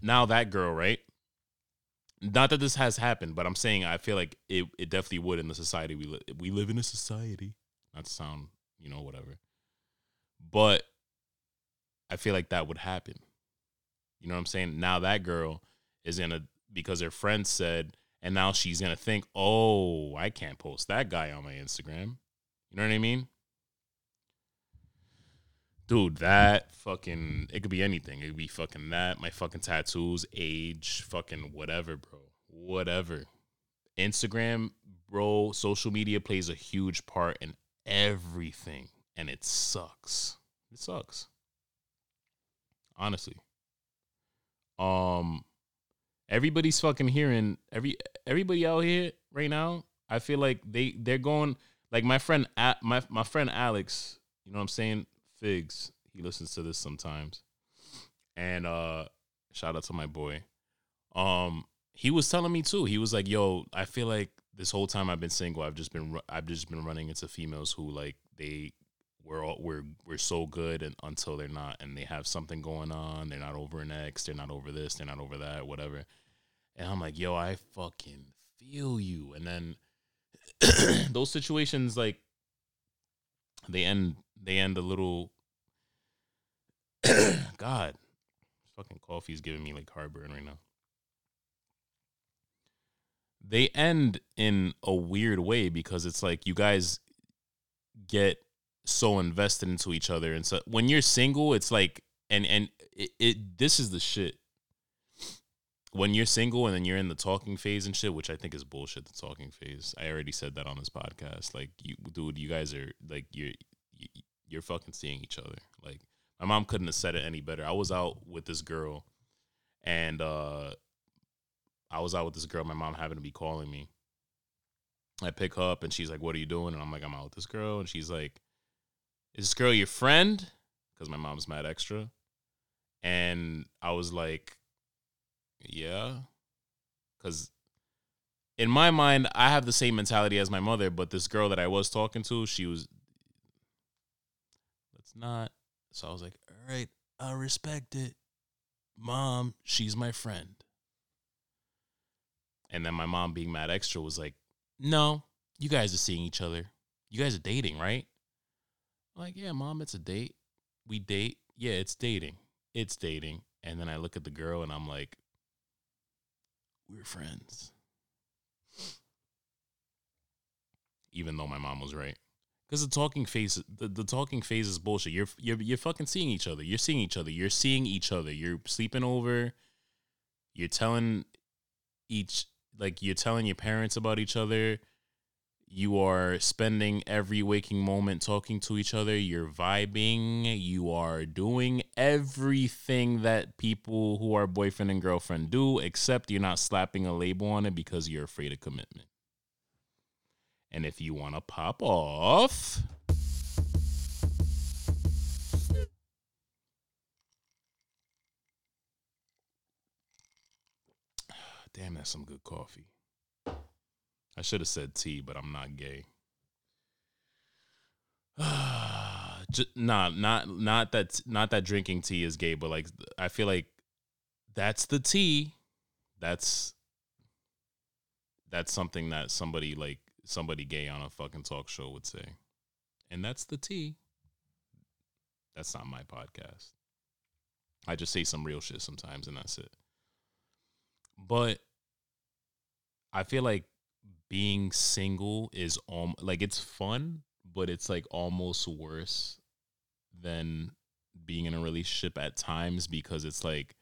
Now that girl, right? Not that this has happened, but I'm saying I feel like it definitely would in the society we live in a society. Not to sound, you know, whatever. But I feel like that would happen. You know what I'm saying? Now that girl is because her friend said, And now she's going to think, oh, I can't post that guy on my Instagram. You know what I mean? Dude, that fucking, it could be anything. It could be fucking that, my fucking tattoos, age, fucking whatever, bro. Whatever. Instagram, bro, social media plays a huge part in everything. And it sucks. It sucks. Honestly. Everybody's fucking hearing, everybody out here right now, I feel like they're going, like my friend Alex, you know what I'm saying? Figs, he listens to this sometimes. And shout out to my boy. He was telling me too. He was like, yo, I feel like this whole time I've been single, I've just been running into females who like we're so good and until they're not, and they have something going on. They're not over an ex. They're not over this. They're not over that. Whatever. And I'm like, yo, I fucking feel you. And then those situations, like they end a little. God, fucking coffee's giving me like heartburn right now. They end in a weird way because it's like you guys get so invested into each other. And so when you're single, it's like, and this is the shit. When you're single and then you're in the talking phase and shit, which I think is bullshit, the talking phase. I already said that on this podcast. Like, you guys are like, you're fucking seeing each other. Like, my mom couldn't have said it any better. I was out with this girl and, my mom happened to be calling me. I pick up and she's like, what are you doing? And I'm like, I'm out with this girl. And she's like, is this girl your friend? Because my mom's mad extra. And I was like, yeah. Because in my mind, I have the same mentality as my mother, but this girl that I was talking to, she was, let's not. So I was like, all right, I respect it. Mom, she's my friend. And then my mom being mad extra was like, no, you guys are seeing each other. You guys are dating, right? I'm like, yeah, mom, it's a date. We date. Yeah, it's dating. It's dating. And then I look at the girl and I'm like, we're friends. Even though my mom was right. Because the talking phase is bullshit. You're fucking seeing each other. You're seeing each other. You're seeing each other. You're sleeping over. You're telling you're telling your parents about each other. You are spending every waking moment talking to each other. You're vibing. You are doing everything that people who are boyfriend and girlfriend do, except you're not slapping a label on it because you're afraid of commitment. And if you want to pop off, damn, that's some good coffee. I should have said tea, but I'm not gay. Not that drinking tea is gay, but like I feel like that's the tea. That's something that somebody gay on a fucking talk show would say. And that's the tea. That's not my podcast. I just say some real shit sometimes and that's it. But I feel like being single is like it's fun, but it's like almost worse than being in a relationship at times because it's like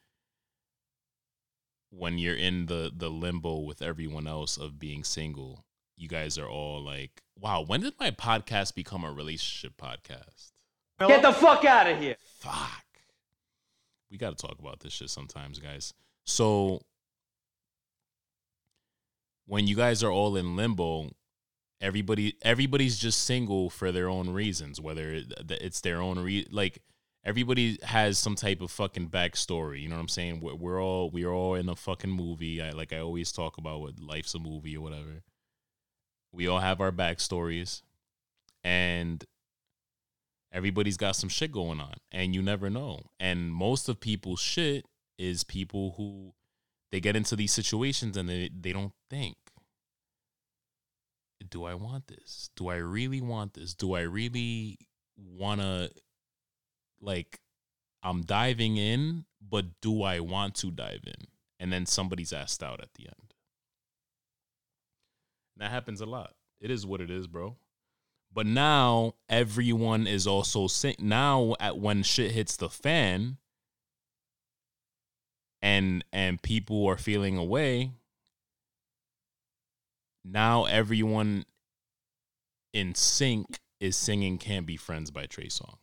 when you're in the limbo with everyone else of being single, you guys are all like, wow, when did my podcast become a relationship podcast? Get the fuck out of here. Fuck. We got to talk about this shit sometimes, guys. So when you guys are all in limbo, everybody's just single for their own reasons, whether it's their own like everybody has some type of fucking backstory. You know what I'm saying? We're all in a fucking movie. I always talk about what life's a movie or whatever. We all have our backstories and everybody's got some shit going on and you never know. And most of people's shit is people who they get into these situations and they don't think, do I want this? Do I really want this? Do I really want to, like, I'm diving in, but do I want to dive in? And then somebody's asked out at the end. That happens a lot. It is what it is, bro. But now everyone is also now at when shit hits the fan and people are feeling away. Now everyone in sync is singing Can't Be Friends by Trey Songz.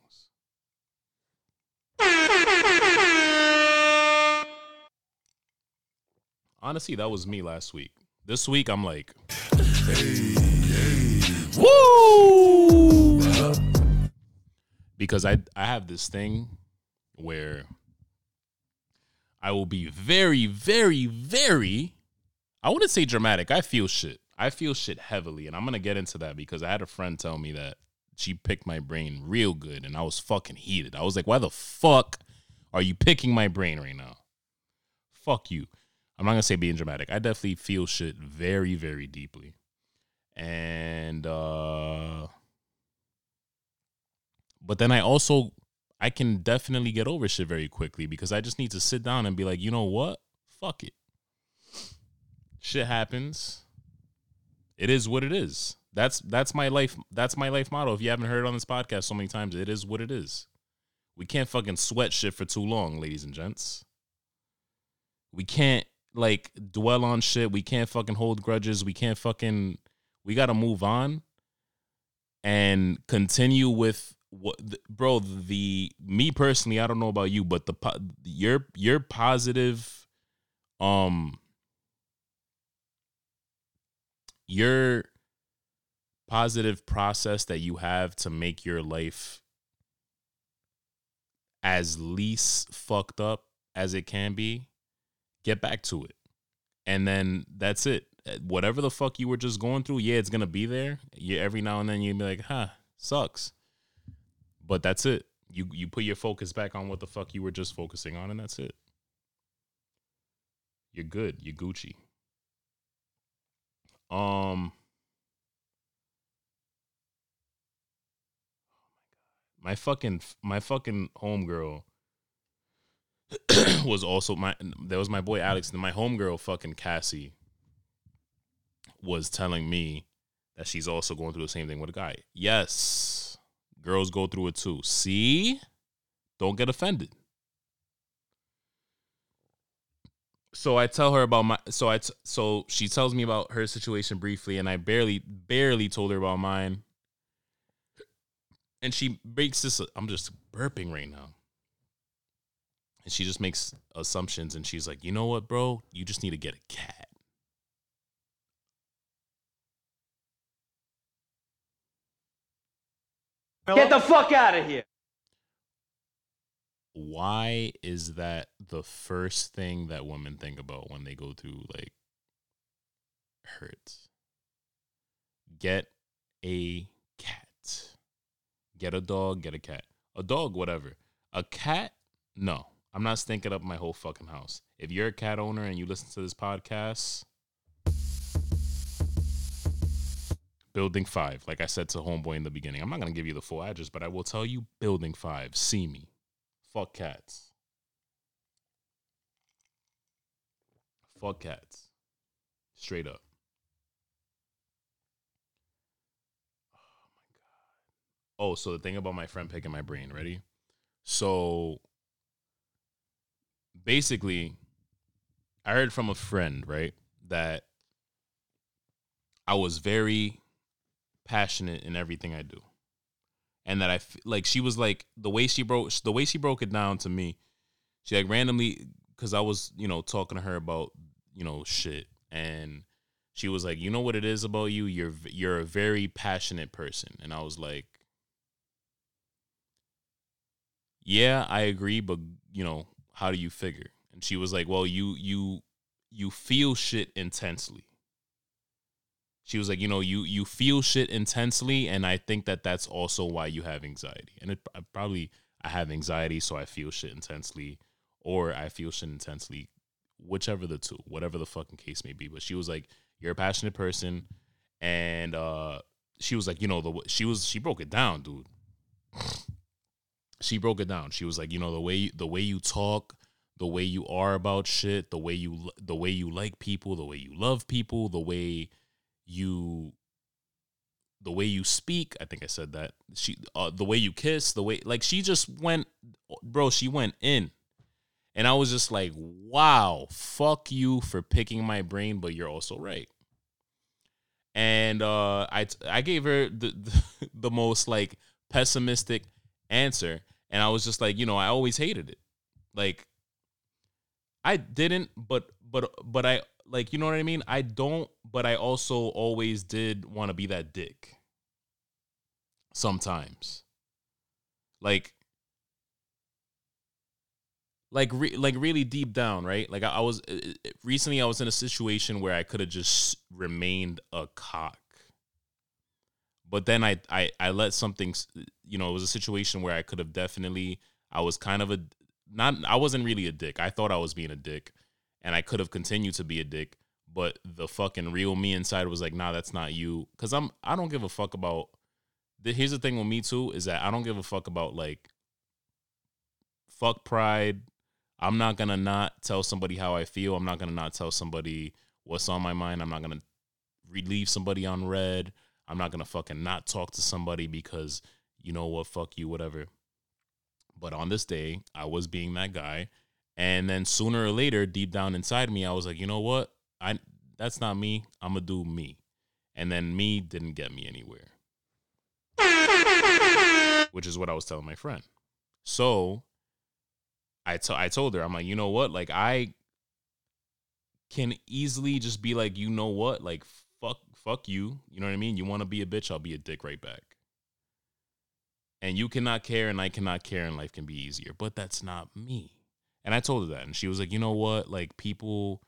Honestly, that was me last week. This week, I'm like, hey. Woo! Because I have this thing where I will be very, very, very, I wouldn't say dramatic. I feel shit. I feel shit heavily, and I'm going to get into that because I had a friend tell me that she picked my brain real good, and I was fucking heated. I was like, why the fuck are you picking my brain right now? Fuck you. I'm not going to say being dramatic. I definitely feel shit very, very deeply. And, but then I can definitely get over shit very quickly because I just need to sit down and be like, you know what? Fuck it. Shit happens. It is what it is. That's my life. That's my life motto. If you haven't heard it on this podcast so many times, it is what it is. We can't fucking sweat shit for too long, ladies and gents. We can't like dwell on shit. We can't fucking hold grudges. We gotta move on and continue with what, bro. Me personally, I don't know about you, but your positive, your positive process that you have to make your life as least fucked up as it can be, get back to it. And then that's it. Whatever the fuck you were just going through, yeah, it's going to be there. Yeah, every now and then you'll be like, huh, sucks. But that's it. You put your focus back on what the fuck you were just focusing on, and that's it. You're good. You're Gucci. My fucking homegirl was also my boy Alex, and my homegirl fucking Cassie was telling me that she's also going through the same thing with a guy. Yes, girls go through it too. See? Don't get offended. So I tell her about so she tells me about her situation briefly, and I barely told her about mine. And she breaks this. I'm just burping right now. And she just makes assumptions, and she's like, you know what, bro? You just need to get a cat. Get the fuck out of here. Why is that the first thing that women think about when they go through, like, hurts? Get a cat. Get a dog, get a cat. A dog, whatever. A cat? No. I'm not stinking up my whole fucking house. If you're a cat owner and you listen to this podcast, Building 5. Like I said to homeboy in the beginning, I'm not going to give you the full address, but I will tell you, Building 5. See me. Fuck cats. Fuck cats. Straight up. Oh, my God. Oh, so the thing about my friend picking my brain. Ready? So, basically, I heard from a friend, right, that I was very passionate in everything I do. And that she was like, the way she broke it down to me, she like randomly, because I was, talking to her about, shit. And she was like, you know what it is about you? You're a very passionate person. And I was like, yeah, I agree. But, how do you figure? And she was like, well, you feel shit intensely. She was like, you feel shit intensely, and I think that that's also why you have anxiety. And I have anxiety, so I feel shit intensely, or I feel shit intensely, whichever the two, whatever the fucking case may be. But she was like, you're a passionate person, and she was like, she broke it down, dude. She broke it down. She was like, the way you talk, the way you are about shit, the way you like people, the way you love people, the way the way you speak, I think I said that, she, the way you kiss, the way, like, she just went, bro, she went in. And I was just like, wow, fuck you for picking my brain, but you're also right. And I gave her the most, like, pessimistic answer. And I was just like, you know, I always hated it. Like, I didn't, but I, like, you know what I mean? I don't, but I also always did want to be that dick. Sometimes. Like really deep down, right? Like, I was, recently I was in a situation where I could have just remained a cock. But then I let something, you know, it was a situation where I could have definitely, I was kind of I wasn't really a dick. I thought I was being a dick. And I could have continued to be a dick, but the fucking real me inside was like, nah, that's not you. Cause I don't give a fuck about, here's the thing with me too, is that I don't give a fuck about, like, fuck pride. I'm not going to not tell somebody how I feel. I'm not going to not tell somebody what's on my mind. I'm not going to leave somebody on red. I'm not going to fucking not talk to somebody because, you know what, fuck you, whatever. But on this day, I was being that guy. And then sooner or later, deep down inside me, I was like, you know what? That's not me. I'm going to do me. And then me didn't get me anywhere, which is what I was telling my friend. So I told her, I'm like, you know what? Like, I can easily just be like, you know what? Like, fuck you. You know what I mean? You want to be a bitch? I'll be a dick right back. And you cannot care and I cannot care and life can be easier. But that's not me. And I told her that, and she was like, you know what, like, people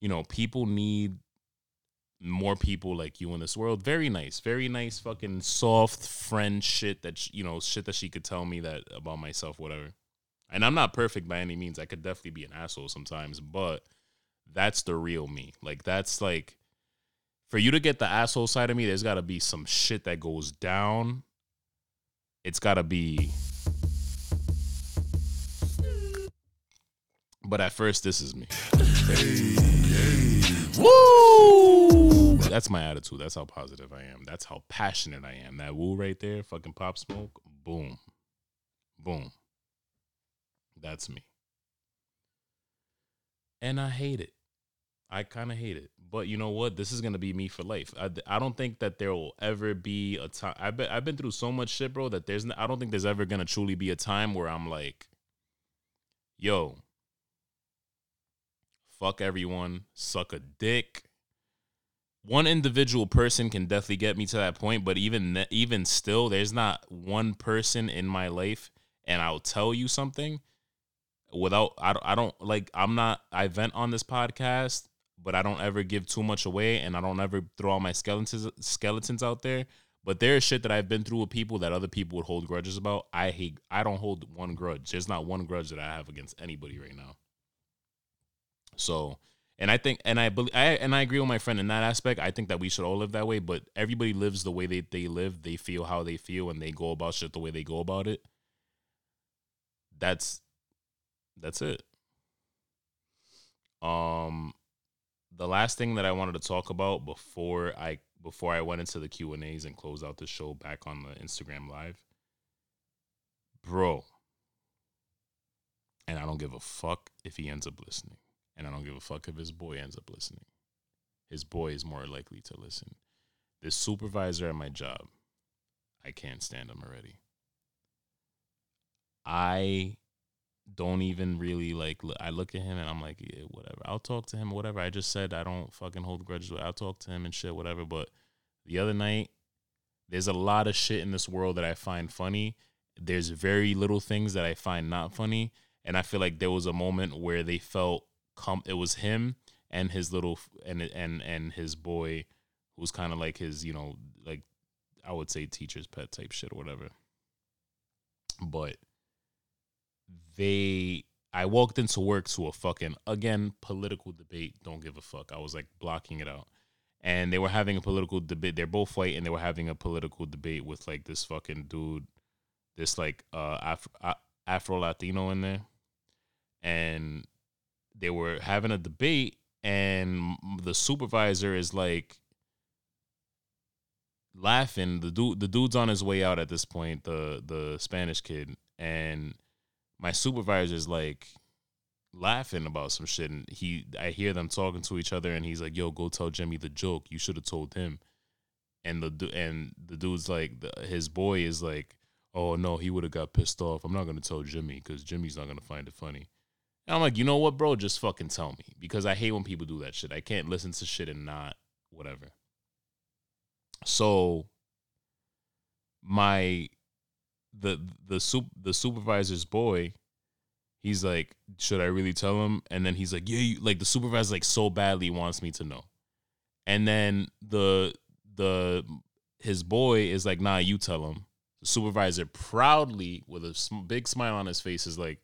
need more people like you in this world. Very nice, fucking soft friend shit that, you know, shit that she could tell me that about myself, whatever. And I'm not perfect by any means. I could definitely be an asshole sometimes, but that's the real me. Like, that's like, for you to get the asshole side of me, there's got to be some shit that goes down. It's got to be... But at first, this is me. Hey. Woo! That's my attitude. That's how positive I am. That's how passionate I am. That woo right there, fucking Pop Smoke. Boom. Boom. That's me. And I hate it. I kind of hate it. But you know what? This is going to be me for life. I don't think that there will ever be a time. I've been through so much shit, bro, that I don't think there's ever going to truly be a time where I'm like, yo, fuck everyone, suck a dick. One individual person can definitely get me to that point, but even still, there's not one person in my life, and I'll tell you something without, I vent on this podcast, but I don't ever give too much away, and I don't ever throw all my skeletons out there, but there is shit that I've been through with people that other people would hold grudges about. I don't hold one grudge. There's not one grudge that I have against anybody right now. So, and I think, and I agree with my friend in that aspect. I think that we should all live that way, but everybody lives the way they live. They feel how they feel, and they go about shit the way they go about it. That's it. The last thing that I wanted to talk about before I went into the Q&As and closed out the show back on the Instagram Live, bro. And I don't give a fuck if he ends up listening. And I don't give a fuck if his boy ends up listening. His boy is more likely to listen. This supervisor at my job, I can't stand him already. I don't even really, like, I look at him and I'm like, yeah, whatever. I'll talk to him, whatever. I just said I don't fucking hold grudges. I'll talk to him and shit, whatever. But the other night, there's a lot of shit in this world that I find funny. There's very little things that I find not funny. And I feel like there was a moment where they felt, it was him and his little and his boy, who's kind of like his, you know, like, I would say teacher's pet type shit or whatever. But I walked into work to a fucking, again, political debate. Don't give a fuck. I was like blocking it out, and they were having a political debate. They're both white, and they were having a political debate with like this fucking dude, this like Afro Latino in there, and they were having a debate, and the supervisor is like, laughing. The dude's on his way out at this point, the Spanish kid, and my supervisor's like laughing about some shit, and I hear them talking to each other, and he's like, "Yo, go tell Jimmy the joke. You should have told him." And the dude's like, his boy is like, "Oh no, he would have got pissed off. I'm not gonna tell Jimmy because Jimmy's not gonna find it funny." And I'm like, you know what, bro? Just fucking tell me, because I hate when people do that shit. I can't listen to shit and not whatever. So the supervisor's boy, he's like, should I really tell him? And then he's like, yeah, you, like the supervisor like so badly wants me to know. And then his boy is like, nah, you tell him. The supervisor proudly, with a big smile on his face, is like,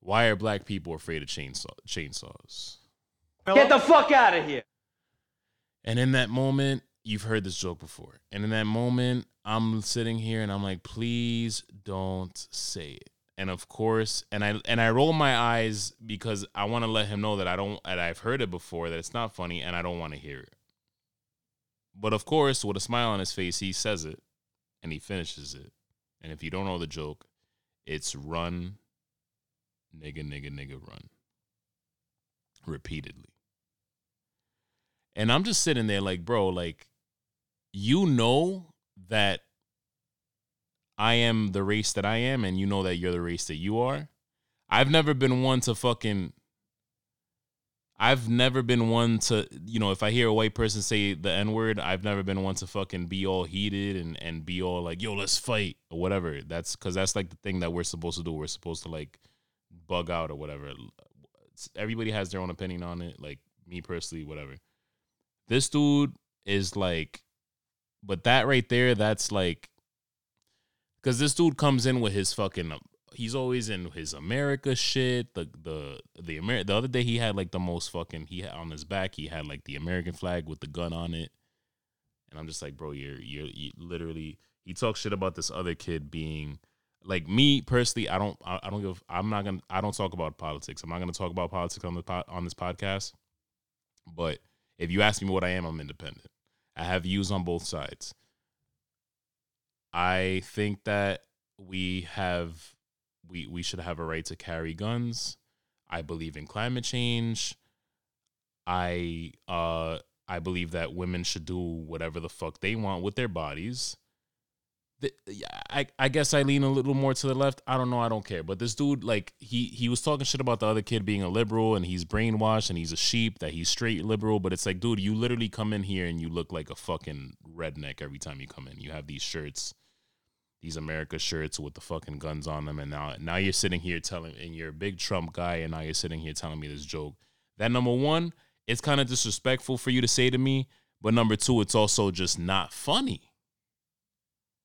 why are black people afraid of chainsaws? Get the fuck out of here. And in that moment, you've heard this joke before. And in that moment, I'm sitting here and I'm like, please don't say it. And of course, and I roll my eyes because I want to let him know that I've heard it before, that it's not funny, and I don't want to hear it. But of course, with a smile on his face, he says it, and he finishes it. And if you don't know the joke, it's run, nigga, nigga, nigga, run. Repeatedly. And I'm just sitting there like, bro, like, you know that I am the race that I am, and you know that you're the race that you are. I've never been one to, you know, if I hear a white person say the N-word, I've never been one to fucking be all heated and be all like, yo, let's fight or whatever. That's because that's like the thing that we're supposed to do. We're supposed to like bug out or whatever. Everybody has their own opinion on it. Like me personally, whatever. This dude is like, but that right there, that's like, because this dude comes in with his fucking... He's always in his America shit. The other day he had like the most fucking, he had on his back, he had like the American flag with the gun on it. And I'm just like, bro, you literally, he talks shit about this other kid being like, me personally, I don't talk about politics. I'm not going to talk about politics on this podcast. But if you ask me what I am, I'm independent. I have views on both sides. I think that we should have a right to carry guns. I believe in climate change. I believe that women should do whatever the fuck they want with their bodies. I guess I lean a little more to the left. I don't know. I don't care. But this dude, like, he was talking shit about the other kid being a liberal, and he's brainwashed, and he's a sheep, that he's straight liberal. But it's like, dude, you literally come in here and you look like a fucking redneck every time you come in. You have these shirts, these America shirts with the fucking guns on them, and now you're sitting here and you're a big Trump guy, and now you're sitting here telling me this joke. That, number one, it's kind of disrespectful for you to say to me, but number two, it's also just not funny.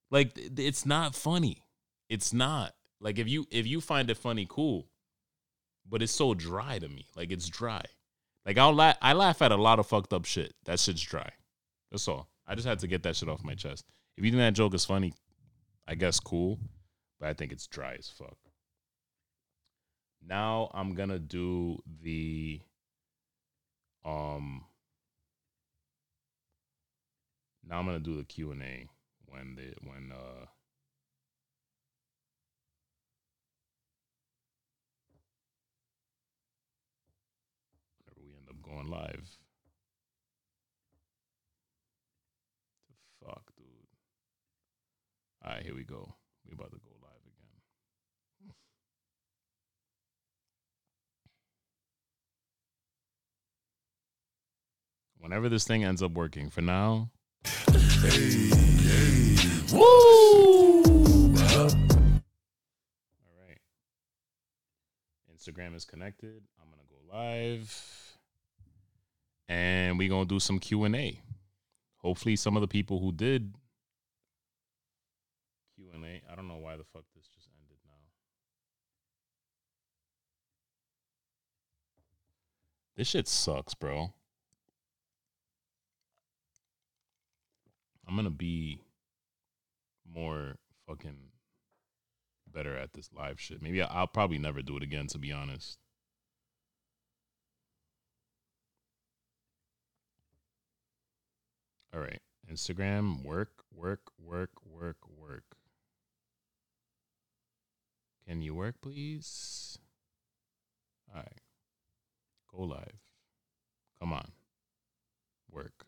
Like, it's not funny. It's not. Like, if you find it funny, cool, but it's so dry to me. Like, it's dry. Like, I laugh at a lot of fucked up shit. That shit's dry. That's all. I just had to get that shit off my chest. If you think that joke is funny, I guess cool, but I think it's dry as fuck. Now I'm gonna do the Now I'm gonna do the Q&A when whenever we end up going live. The fuck. All right, here we go. We're about to go live again. Whenever this thing ends up working, for now. Hey. Woo! All right. Instagram is connected. I'm going to go live. And we're going to do some Q&A. Hopefully some of the people who did Q&A. I don't know why the fuck this just ended now. This shit sucks, bro. I'm gonna be more fucking better at this live shit. Maybe I'll probably never do it again, to be honest. All right. Instagram, work. Can you work, please? All right. Go live. Come on. Work.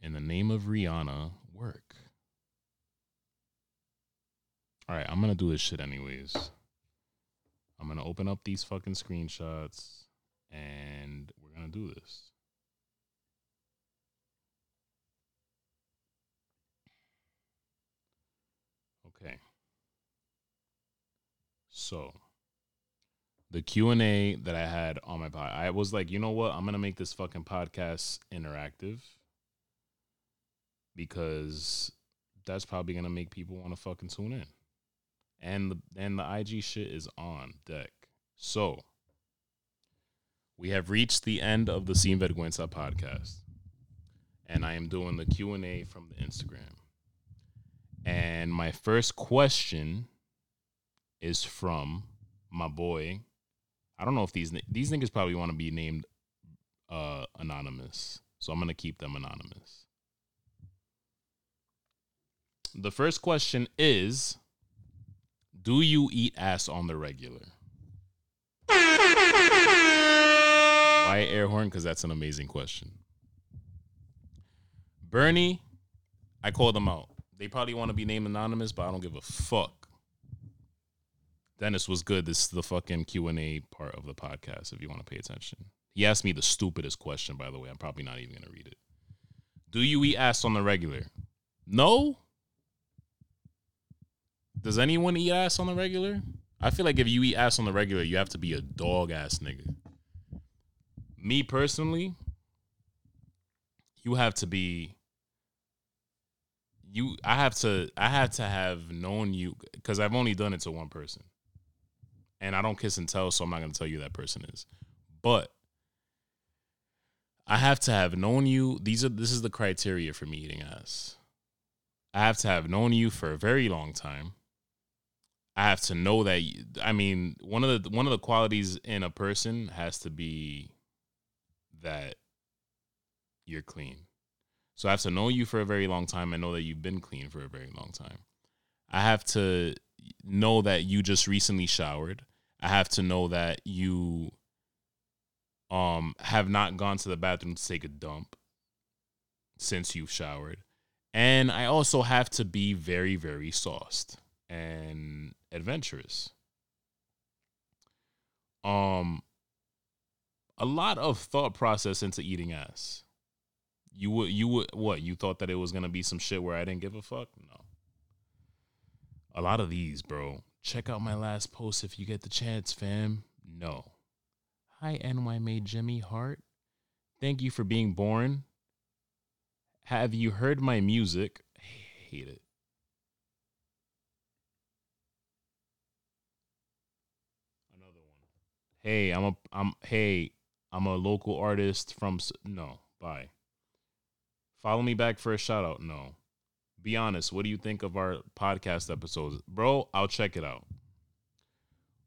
In the name of Rihanna, work. All right, I'm going to do this shit anyways. I'm going to open up these fucking screenshots, and we're going to do this. Okay. So, the Q&A that I had on my pod, I was like, you know what? I'm going to make this fucking podcast interactive because that's probably going to make people want to fucking tune in. And the IG shit is on deck. So, we have reached the end of the Seen Better Wentz-Up Podcast. And I am doing the Q&A from the Instagram. And my first question is from my boy. I don't know if these niggas probably want to be named anonymous. So I'm going to keep them anonymous. The first question is, do you eat ass on the regular? Why air horn? Because that's an amazing question. Bernie, I called them out. They probably want to be named anonymous, but I don't give a fuck. Dennis was good. This is the fucking Q&A part of the podcast, if you want to pay attention. He asked me the stupidest question, by the way. I'm probably not even going to read it. Do you eat ass on the regular? No? Does anyone eat ass on the regular? I feel like if you eat ass on the regular, you have to be a dog ass nigga. Me personally, you have to be. I have to have known you because I've only done it to one person, and I don't kiss and tell, so I'm not gonna tell you who that person is. But I have to have known you. This is the criteria for me eating ass. I have to have known you for a very long time. I have to know that you, I mean, one of the qualities in a person has to be that you're clean. So I have to know you for a very long time and know that you've been clean for a very long time. I have to know that you just recently showered. I have to know that you have not gone to the bathroom to take a dump since you've showered. And I also have to be very, very sauced and adventurous. A lot of thought process into eating ass. You would what? You thought that it was gonna be some shit where I didn't give a fuck? No. A lot of these, bro. Check out my last post if you get the chance, fam. No. Hi, NY made Jimmy Hart. Thank you for being born. Have you heard my music? I hate it. Another one. Hey, I'm a local artist from no, bye. Follow me back for a shout out. No. Be honest, what do you think of our podcast episodes? Bro, I'll check it out.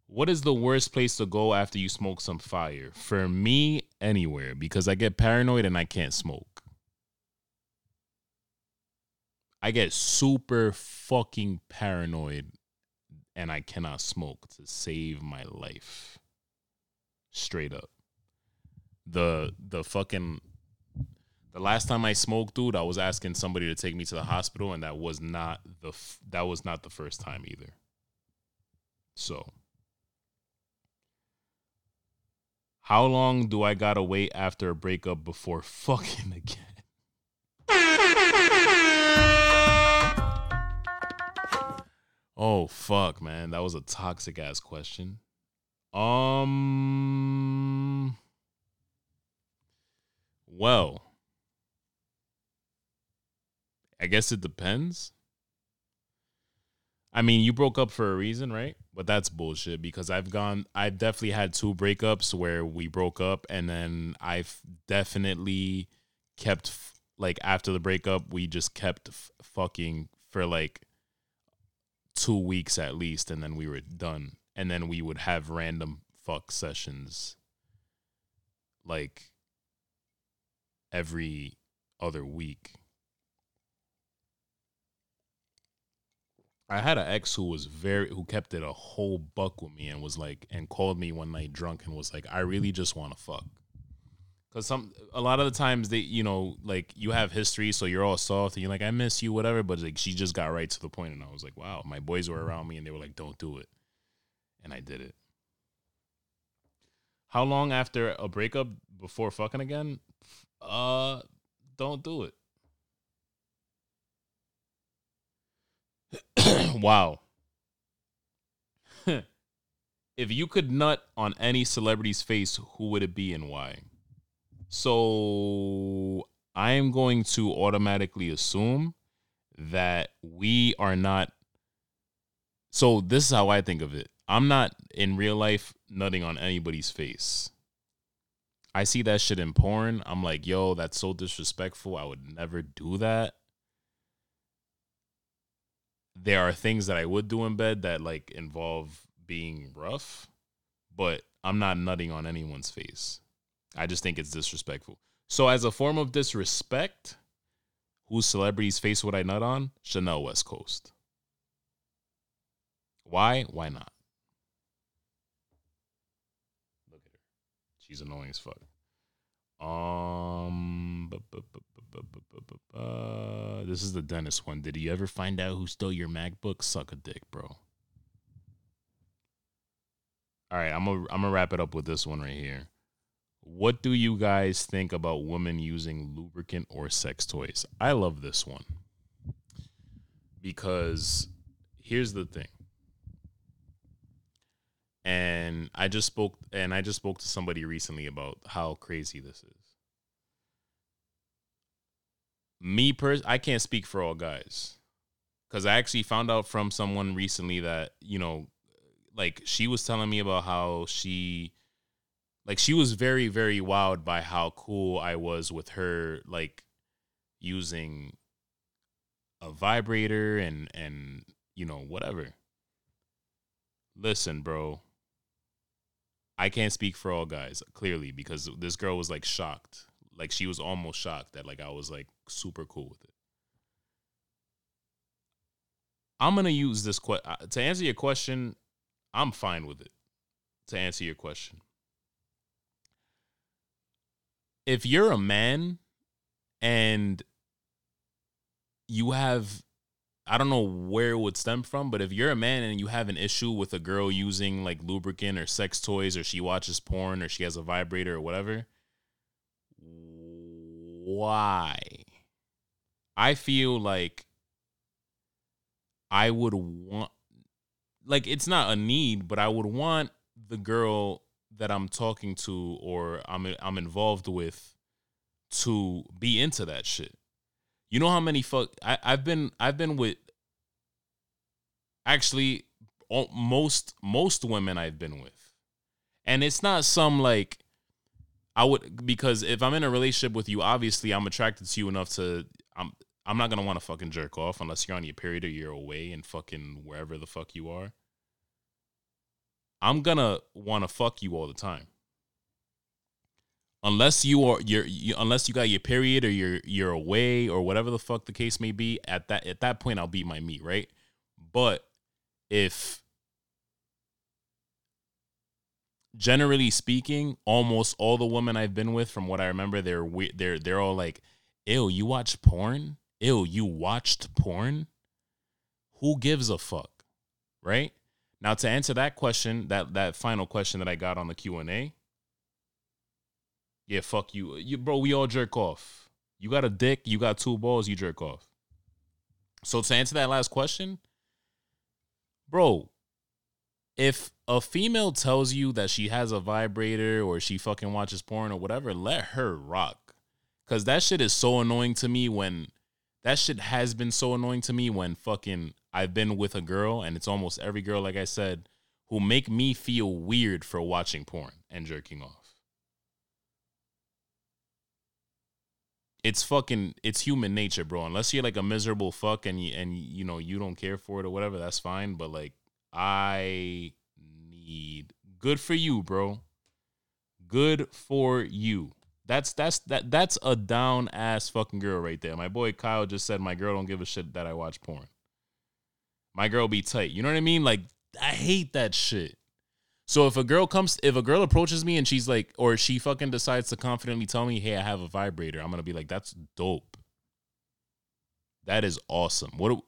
What is the worst place to go after you smoke some fire? For me, anywhere, because I get paranoid and I can't smoke. I get super fucking paranoid and I cannot smoke to save my life. Straight up. The last time I smoked, dude, I was asking somebody to take me to the hospital, and that was not the first time either. So, how long do I gotta wait after a breakup before fucking again? Oh, fuck, man. That was a toxic-ass question. Well, I guess it depends. I mean, you broke up for a reason, right? But that's bullshit because I've definitely had two breakups where we broke up, and then I've definitely kept, like, after the breakup, we just kept fucking for, like, 2 weeks at least, and then we were done. And then we would have random fuck sessions, like every other week. I had an ex who was who kept it a whole buck with me and was like, and called me one night drunk and was like, I really just want to fuck. Cause a lot of the times they, you know, like you have history, so you're all soft and you're like, I miss you, whatever. But like, she just got right to the point, and I was like, wow, my boys were around me and they were like, don't do it. And I did it. How long after a breakup before fucking again? Don't do it. Wow. If you could nut on any celebrity's face, who would it be and why? So I am going to automatically assume that we are not. So this is how I think of it. I'm not in real life nutting on anybody's face. I see that shit in porn. I'm like, yo, that's so disrespectful. I would never do that. There are things that I would do in bed that like involve being rough, but I'm not nutting on anyone's face. I just think it's disrespectful. So as a form of disrespect, whose celebrity's face would I nut on? Chanel West Coast. Why? Why not? Look at her. She's annoying as fuck. This is the dentist one. Did you ever find out who stole your MacBook? Suck a dick, bro. All right, I'm gonna wrap it up with this one right here. What do you guys think about women using lubricant or sex toys? I love this one because here's the thing. And I just spoke to somebody recently about how crazy this is. I can't speak for all guys, because I actually found out from someone recently that, you know, like she was telling me about how she was very, very wowed by how cool I was with her, like, using a vibrator and you know, whatever. Listen, bro, I can't speak for all guys, clearly, because this girl was, like, shocked. Like, she was almost shocked that, like, I was, like, super cool with it. I'm going to use this to answer your question. I'm fine with it, to answer your question. If you're a man and you have, I don't know where it would stem from, but if you're a man and you have an issue with a girl using like lubricant or sex toys, or she watches porn, or she has a vibrator or whatever, why? I feel like I would want, like, it's not a need, but I would want the girl that I'm talking to or I'm involved with to be into that shit. You know how many I've been with, actually, most women I've been with, and it's not some like because if I'm in a relationship with you, obviously I'm attracted to you enough to I'm not gonna want to fucking jerk off unless you're on your period or you're away and fucking wherever the fuck you are. I'm gonna want to fuck you all the time, unless unless you got your period or you're away or whatever the fuck the case may be. At that point, I'll beat my meat, right? But if, generally speaking, almost all the women I've been with, from what I remember, they're all like, "Ew, you watch porn? Ew, you watched porn? Who gives a fuck?" Right? Now, to answer that question, that final question that I got on the Q&A, yeah, fuck you. Bro, we all jerk off. You got a dick, you got two balls, you jerk off. So to answer that last question, bro, if a female tells you that she has a vibrator or she fucking watches porn or whatever, let her rock. Because that shit is so annoying to me when... That shit has been so annoying to me when fucking... I've been with a girl, and it's almost every girl, like I said, who make me feel weird for watching porn and jerking off. It's human nature, bro. Unless you're like a miserable fuck and you know, you don't care for it or whatever, that's fine. But like, good for you, bro. Good for you. That's a down ass fucking girl right there. My boy Kyle just said my girl don't give a shit that I watch porn. My girl be tight. You know what I mean? Like, I hate that shit. So if a girl approaches me and she's like, or she fucking decides to confidently tell me, hey, I have a vibrator, I'm gonna be like, that's dope. That is awesome. What,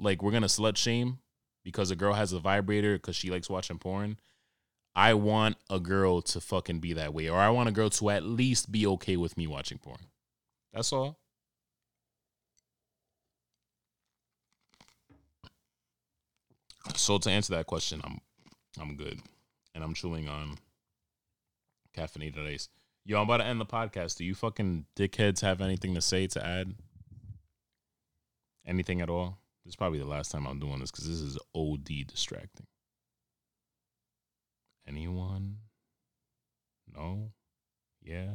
like, we're gonna slut shame because a girl has a vibrator because she likes watching porn? I want a girl to fucking be that way, or I want a girl to at least be okay with me watching porn. That's all. So to answer that question, I'm good, and I'm chewing on caffeinated ice. Yo, I'm about to end the podcast. Do you fucking dickheads have anything to say, to add? Anything at all? This is probably the last time I'm doing this because this is OD distracting. Anyone? No? Yeah?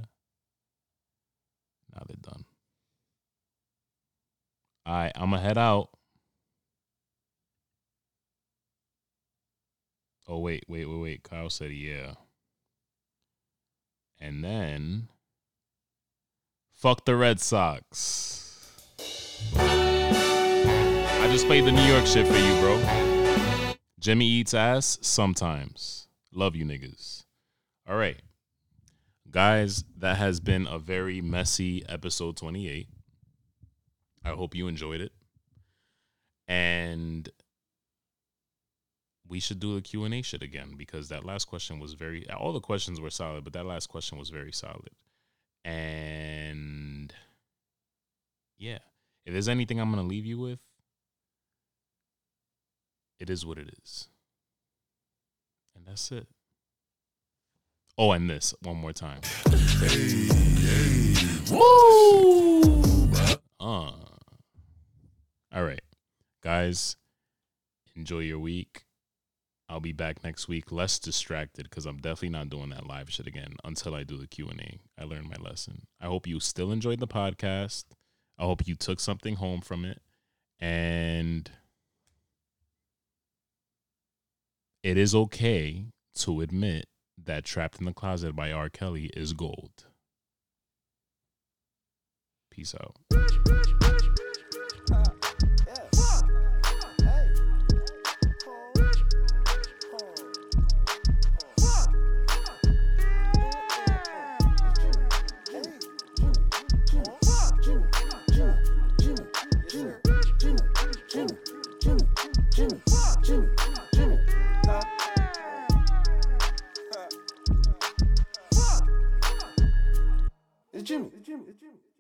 Now they're done. All right, I'm going to head out. Oh, wait. Kyle said, yeah. And then, fuck the Red Sox. I just played the New York shit for you, bro. Jimmy eats ass sometimes. Love you niggas. All right. Guys, that has been a very messy episode 28. I hope you enjoyed it. And we should do the Q&A shit again, because that last question was very... all the questions were solid, but that last question was very solid. And yeah. If there's anything I'm going to leave you with, it is what it is. And that's it. Oh, and this one more time. Hey. Woo! All right. Guys, enjoy your week. I'll be back next week less distracted, because I'm definitely not doing that live shit again until I do the Q&A. I learned my lesson. I hope you still enjoyed the podcast. I hope you took something home from it. And it is okay to admit that Trapped in the Closet by R. Kelly is gold. Peace out. Jimmy.